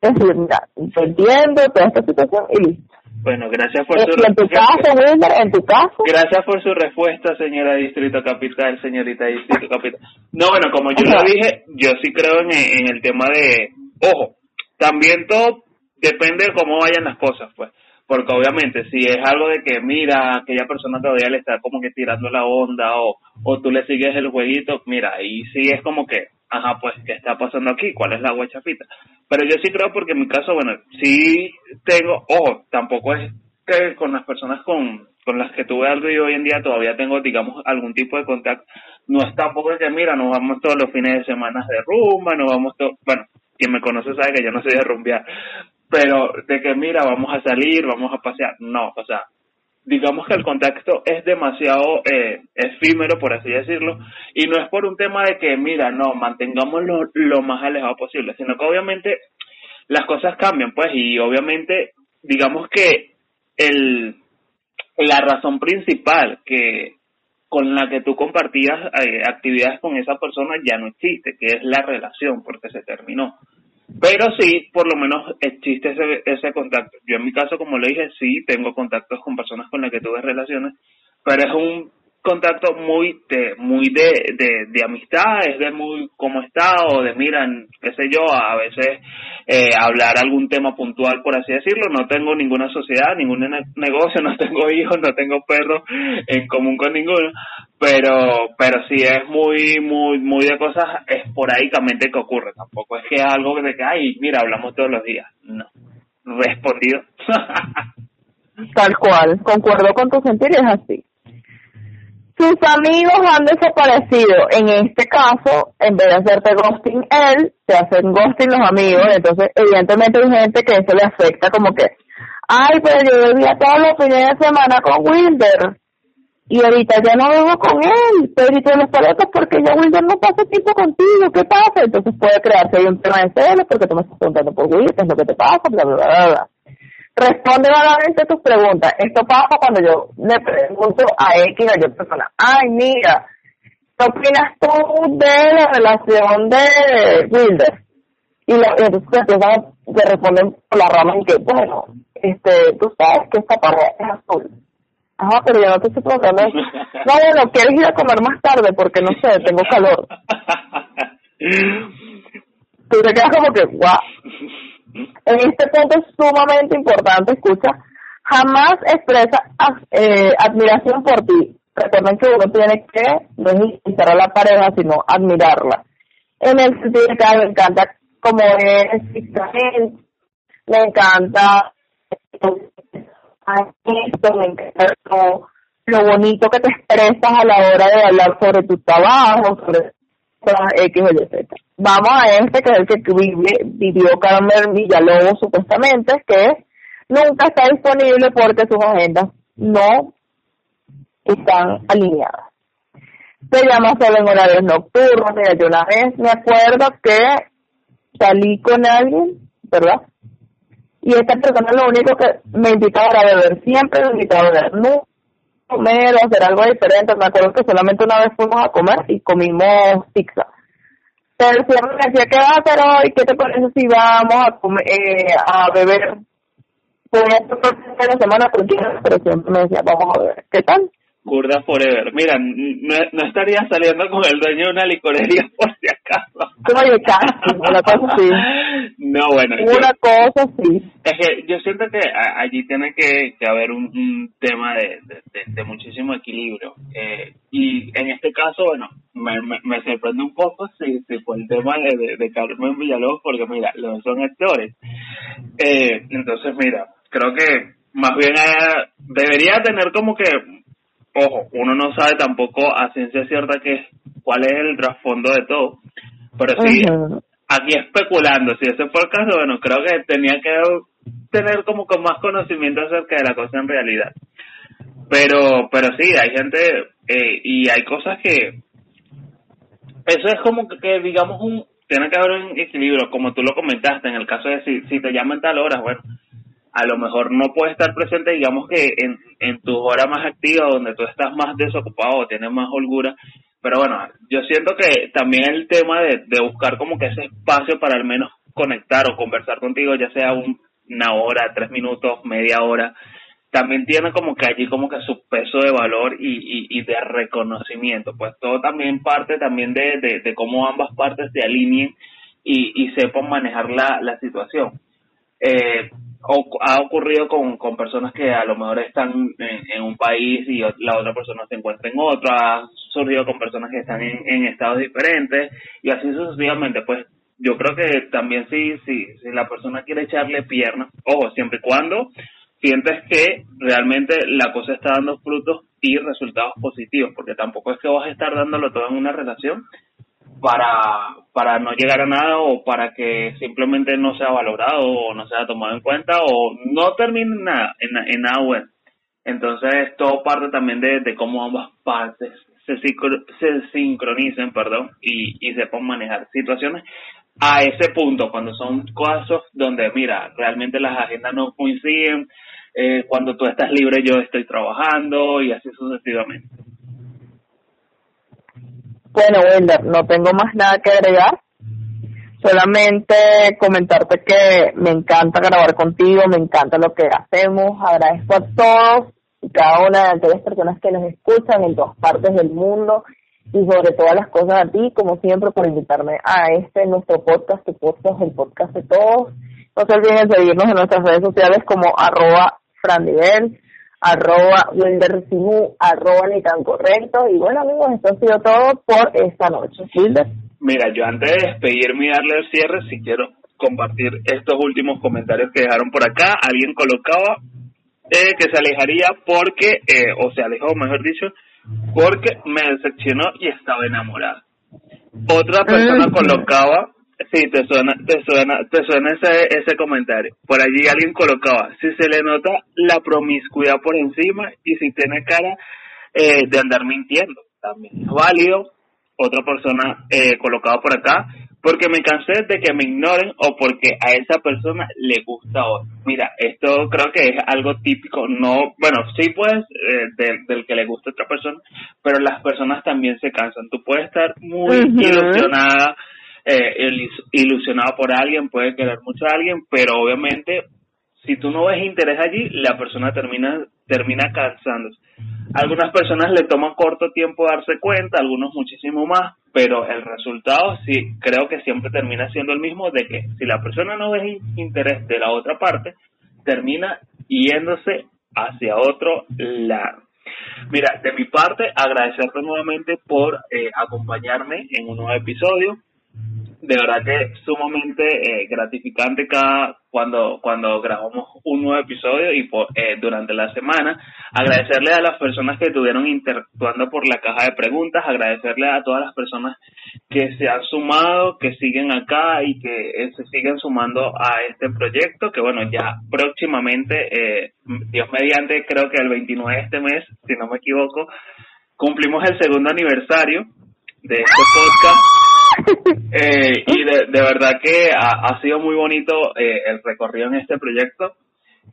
decir, mira, entendiendo toda esta situación y listo. Bueno, gracias por su respuesta. En tu caso, Wilder, en tu caso. Gracias por su respuesta, señora Distrito Capital, señorita Distrito Capital. No, bueno, como yo lo dije, yo sí creo en, en el tema de, ojo, también todo depende de cómo vayan las cosas, pues. Porque obviamente, si es algo de que, mira, aquella persona todavía le está como que tirando la onda o, o tú le sigues el jueguito, mira, ahí sí es como que, ajá, pues, ¿qué está pasando aquí? ¿Cuál es la guachafita? Pero yo sí creo, porque en mi caso, bueno, sí tengo, ojo, tampoco es que con las personas con con las que tuve algo y hoy en día todavía tengo, digamos, algún tipo de contacto. No es tampoco que, mira, nos vamos todos los fines de semana de rumba, nos vamos todos, bueno, quien me conoce sabe que yo no soy de rumbear, pero de que, mira, vamos a salir, vamos a pasear, no, o sea, digamos que el contacto es demasiado eh, efímero, por así decirlo, y no es por un tema de que, mira, no, mantengámoslo lo más alejado posible, sino que obviamente las cosas cambian, pues, y obviamente, digamos que el la razón principal que con la que tú compartías eh, actividades con esa persona ya no existe, que es la relación, porque se terminó. Pero sí, por lo menos existe ese, ese contacto. Yo en mi caso, como le dije, sí tengo contactos con personas con las que tuve relaciones, pero es un contacto muy de, muy de, de, de amistad, es de muy cómo está, o de miran, qué sé yo, a veces eh, hablar algún tema puntual, por así decirlo. No tengo ninguna sociedad, ningún ne- negocio, no tengo hijos, no tengo perros en común con ninguno, pero pero sí es muy, muy, muy de cosas esporádicamente que ocurre. Tampoco es que es algo que te cae y mira, hablamos todos los días. No, respondido. Tal cual, concuerdo con tu sentir, es así. Sus amigos han desaparecido. En este caso, en vez de hacerte ghosting él, te hacen ghosting los amigos. Entonces, evidentemente hay gente que eso le afecta, como que, ay, pero yo vivía todos los fines de semana con Wilder, y ahorita ya no vivo con él, pero ahorita los paletos porque ya Wilder no pasa tiempo contigo, ¿qué pasa? Entonces puede crearse ahí un tema de celos, porque tú me estás preguntando por Wilder, es lo que te pasa, bla, bla, bla, bla. Responde valorante tus preguntas. Esto pasa cuando yo le pregunto a X a yo persona, ay, mira, ¿qué opinas tú de la relación de Wilder? Y, la, y entonces empiezan, te responden por la rama en que, bueno, este, tú sabes que esta pared es azul. Ajá, pero yo no te estoy preguntando eso. No, bueno, ¿quieres ir a comer más tarde? Porque, no sé, tengo calor. Tú te quedas como que, guau. En este punto es sumamente importante, escucha, jamás expresa eh, admiración por ti. Recuerden que uno tiene que no es imitar a la pareja, sino admirarla. En el sentido de que me encanta como es, me encanta esto, me encanta lo, lo bonito que te expresas a la hora de hablar sobre tu trabajo, sobre X o Y, Z. Vamos a este que es el que vive, vivió Carmen Villalobos supuestamente, que es, nunca está disponible porque sus agendas no están alineadas. Se llama solo en horarios nocturnos. Mira, yo una vez me acuerdo que salí con alguien, ¿verdad? Y esta persona lo único que me invitaba era a beber, siempre me invitaba a beber, nunca comer o hacer algo diferente. Me acuerdo que solamente una vez fuimos a comer y comimos pizza, pero siempre me decía, ¿qué vas a hacer hoy? ¿Qué te parece si vamos a comer, eh, a beber? Pues esto fue la semana, pero siempre me decía, vamos a beber, ¿qué tal? Gorda forever. Mira, no, no estaría saliendo con el dueño de una licorería por si acaso. Oye, casi, una cosa así. No, bueno. Una yo, cosa así. Es que yo siento que a, allí tiene que, que haber un, un tema de, de, de, de muchísimo equilibrio. Eh, y en este caso, bueno, me, me, me sorprende un poco si, si fue el tema de, de, de Carmen Villalobos, porque mira, los son actores. Eh, entonces, mira, creo que más bien eh, debería tener como que... Ojo, uno no sabe tampoco a ciencia cierta que, cuál es el trasfondo de todo, pero sí, uh-huh. Aquí especulando, si ese fue el caso, bueno, creo que tenía que tener como con más conocimiento acerca de la cosa en realidad, pero pero sí, hay gente, eh, y hay cosas que, eso es como que, que digamos, un tiene que haber un equilibrio, como tú lo comentaste, en el caso de si, si te llaman tal hora, bueno, a lo mejor no puede estar presente, digamos que en, en tus horas más activas, donde tú estás más desocupado o tienes más holgura, pero bueno, yo siento que también el tema de, de buscar como que ese espacio para al menos conectar o conversar contigo, ya sea un, una hora, tres minutos, media hora, también tiene como que allí como que su peso de valor y, y, y de reconocimiento, pues todo también parte también de, de, de cómo ambas partes se alineen y, y sepan manejar la, la situación. Eh, o, ha ocurrido con, con personas que a lo mejor están en, en un país y la otra persona se encuentra en otro, ha surgido con personas que están en, en estados diferentes y así sucesivamente. Pues yo creo que también si, si, si la persona quiere echarle piernas, ojo, siempre y cuando sientes que realmente la cosa está dando frutos y resultados positivos, porque tampoco es que vas a estar dándolo todo en una relación para para no llegar a nada o para que simplemente no sea valorado o no sea tomado en cuenta o no termine nada, en, en nada bueno. Entonces, todo parte también de, de cómo ambas partes se, se sincronicen perdón, y, y sepan manejar situaciones a ese punto, cuando son casos donde, mira, realmente las agendas no coinciden, eh, cuando tú estás libre yo estoy trabajando y así sucesivamente. Bueno, Wilder, no tengo más nada que agregar, solamente comentarte que me encanta grabar contigo, me encanta lo que hacemos, agradezco a todos y cada una de aquellas personas que nos escuchan en todas partes del mundo, y sobre todas las cosas a ti, como siempre, por invitarme a este, nuestro podcast, tu podcast, el podcast de todos. No se olviden de seguirnos en nuestras redes sociales como arroba Frandibel, arroba Wilder Simu, arroba Ni tan Correctos. Y bueno, amigos, esto ha sido todo por esta noche. Wilder. Mira, yo antes de despedirme y darle el cierre, si quiero compartir estos últimos comentarios que dejaron por acá. Alguien colocaba eh, que se alejaría porque, eh, o se alejó, mejor dicho, porque me decepcionó y estaba enamorada. Otra persona colocaba, sí, te suena, te suena, te suena ese, ese comentario. Por allí alguien colocaba, si se le nota la promiscuidad por encima y si tiene cara eh, de andar mintiendo, también es válido. Otra persona eh, colocaba por acá, porque me cansé de que me ignoren o porque a esa persona le gusta hoy. Mira, esto creo que es algo típico, no, bueno, sí pues, eh, de, del que le gusta a otra persona, pero las personas también se cansan. Tú puedes estar muy uh-huh. ilusionada, eh, ilusionada por alguien, puedes querer mucho a alguien, pero obviamente si tú no ves interés allí, la persona termina termina cansándose. Algunas personas le toman corto tiempo darse cuenta, algunos muchísimo más, pero el resultado sí creo que siempre termina siendo el mismo, de que si la persona no ve interés de la otra parte, termina yéndose hacia otro lado. Mira, de mi parte, agradecerte nuevamente por eh, acompañarme en un nuevo episodio. De verdad que es sumamente eh, gratificante cada cuando cuando grabamos un nuevo episodio y por, eh, durante la semana. Agradecerle a las personas que estuvieron interactuando por la caja de preguntas, agradecerle a todas las personas que se han sumado, que siguen acá y que eh, se siguen sumando a este proyecto, que bueno, ya próximamente, eh, Dios mediante, creo que el veintinueve de este mes, si no me equivoco, cumplimos el segundo aniversario de este podcast. Eh, y de, de verdad que ha, ha sido muy bonito eh, el recorrido en este proyecto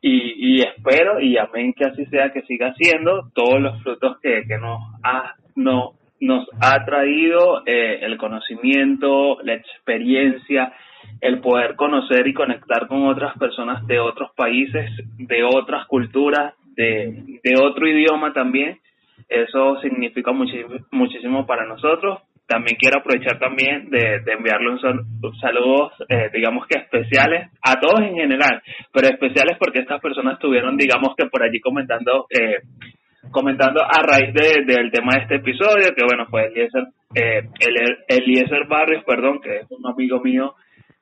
y, y espero y amén que así sea, que siga siendo todos los frutos que, que nos ha no, nos ha traído eh, el conocimiento, la experiencia, el poder conocer y conectar con otras personas de otros países, de otras culturas, de, de otro idioma también. Eso significa muchísimo, muchísimo para nosotros. También quiero aprovechar también de, de enviarle un, sal, un saludos, eh, digamos que especiales, a todos en general, pero especiales porque estas personas estuvieron, digamos que por allí comentando eh, comentando a raíz de, de, del tema de este episodio, que bueno, fue Eliezer, eh, Eliezer Barrios, perdón, que es un amigo mío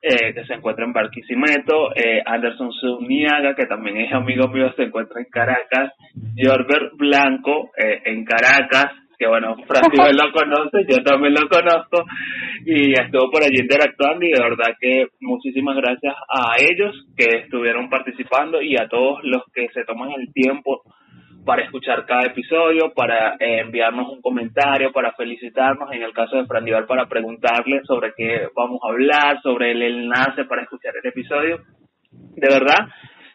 eh, que se encuentra en Barquisimeto, eh, Anderson Zuniaga, que también es amigo mío, se encuentra en Caracas, Jorber Blanco, eh, en Caracas, que bueno, Frandibel lo conoce, yo también lo conozco, y estuvo por allí interactuando, y de verdad que muchísimas gracias a ellos que estuvieron participando, y a todos los que se toman el tiempo para escuchar cada episodio, para eh, enviarnos un comentario, para felicitarnos, en el caso de Frandibel, para preguntarle sobre qué vamos a hablar, sobre el enlace para escuchar el episodio. De verdad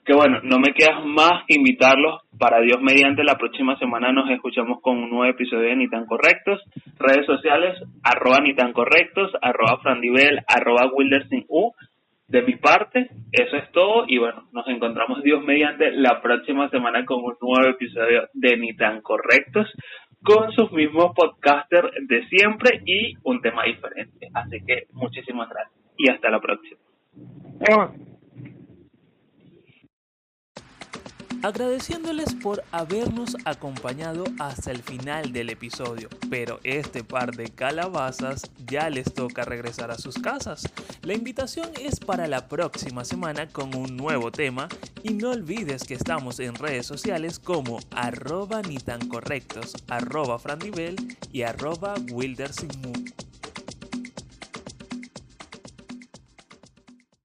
que bueno, no me queda más que invitarlos para Dios mediante. La próxima semana nos escuchamos con un nuevo episodio de Ni tan Correctos. Redes sociales, arroba Ni tan Correctos, arroba Frandibel, arroba Wilder sin U. De mi parte, eso es todo. Y bueno, nos encontramos Dios mediante la próxima semana con un nuevo episodio de Ni tan Correctos, con sus mismos podcasters de siempre y un tema diferente. Así que muchísimas gracias y hasta la próxima. agradeciéndoles por habernos acompañado hasta el final del episodio. Pero este par de calabazas ya les toca regresar a sus casas. La invitación es para la próxima semana con un nuevo tema y no olvides que estamos en redes sociales como arroba ni tan correctos, arroba Frandibel y arroba Wilder Serrano.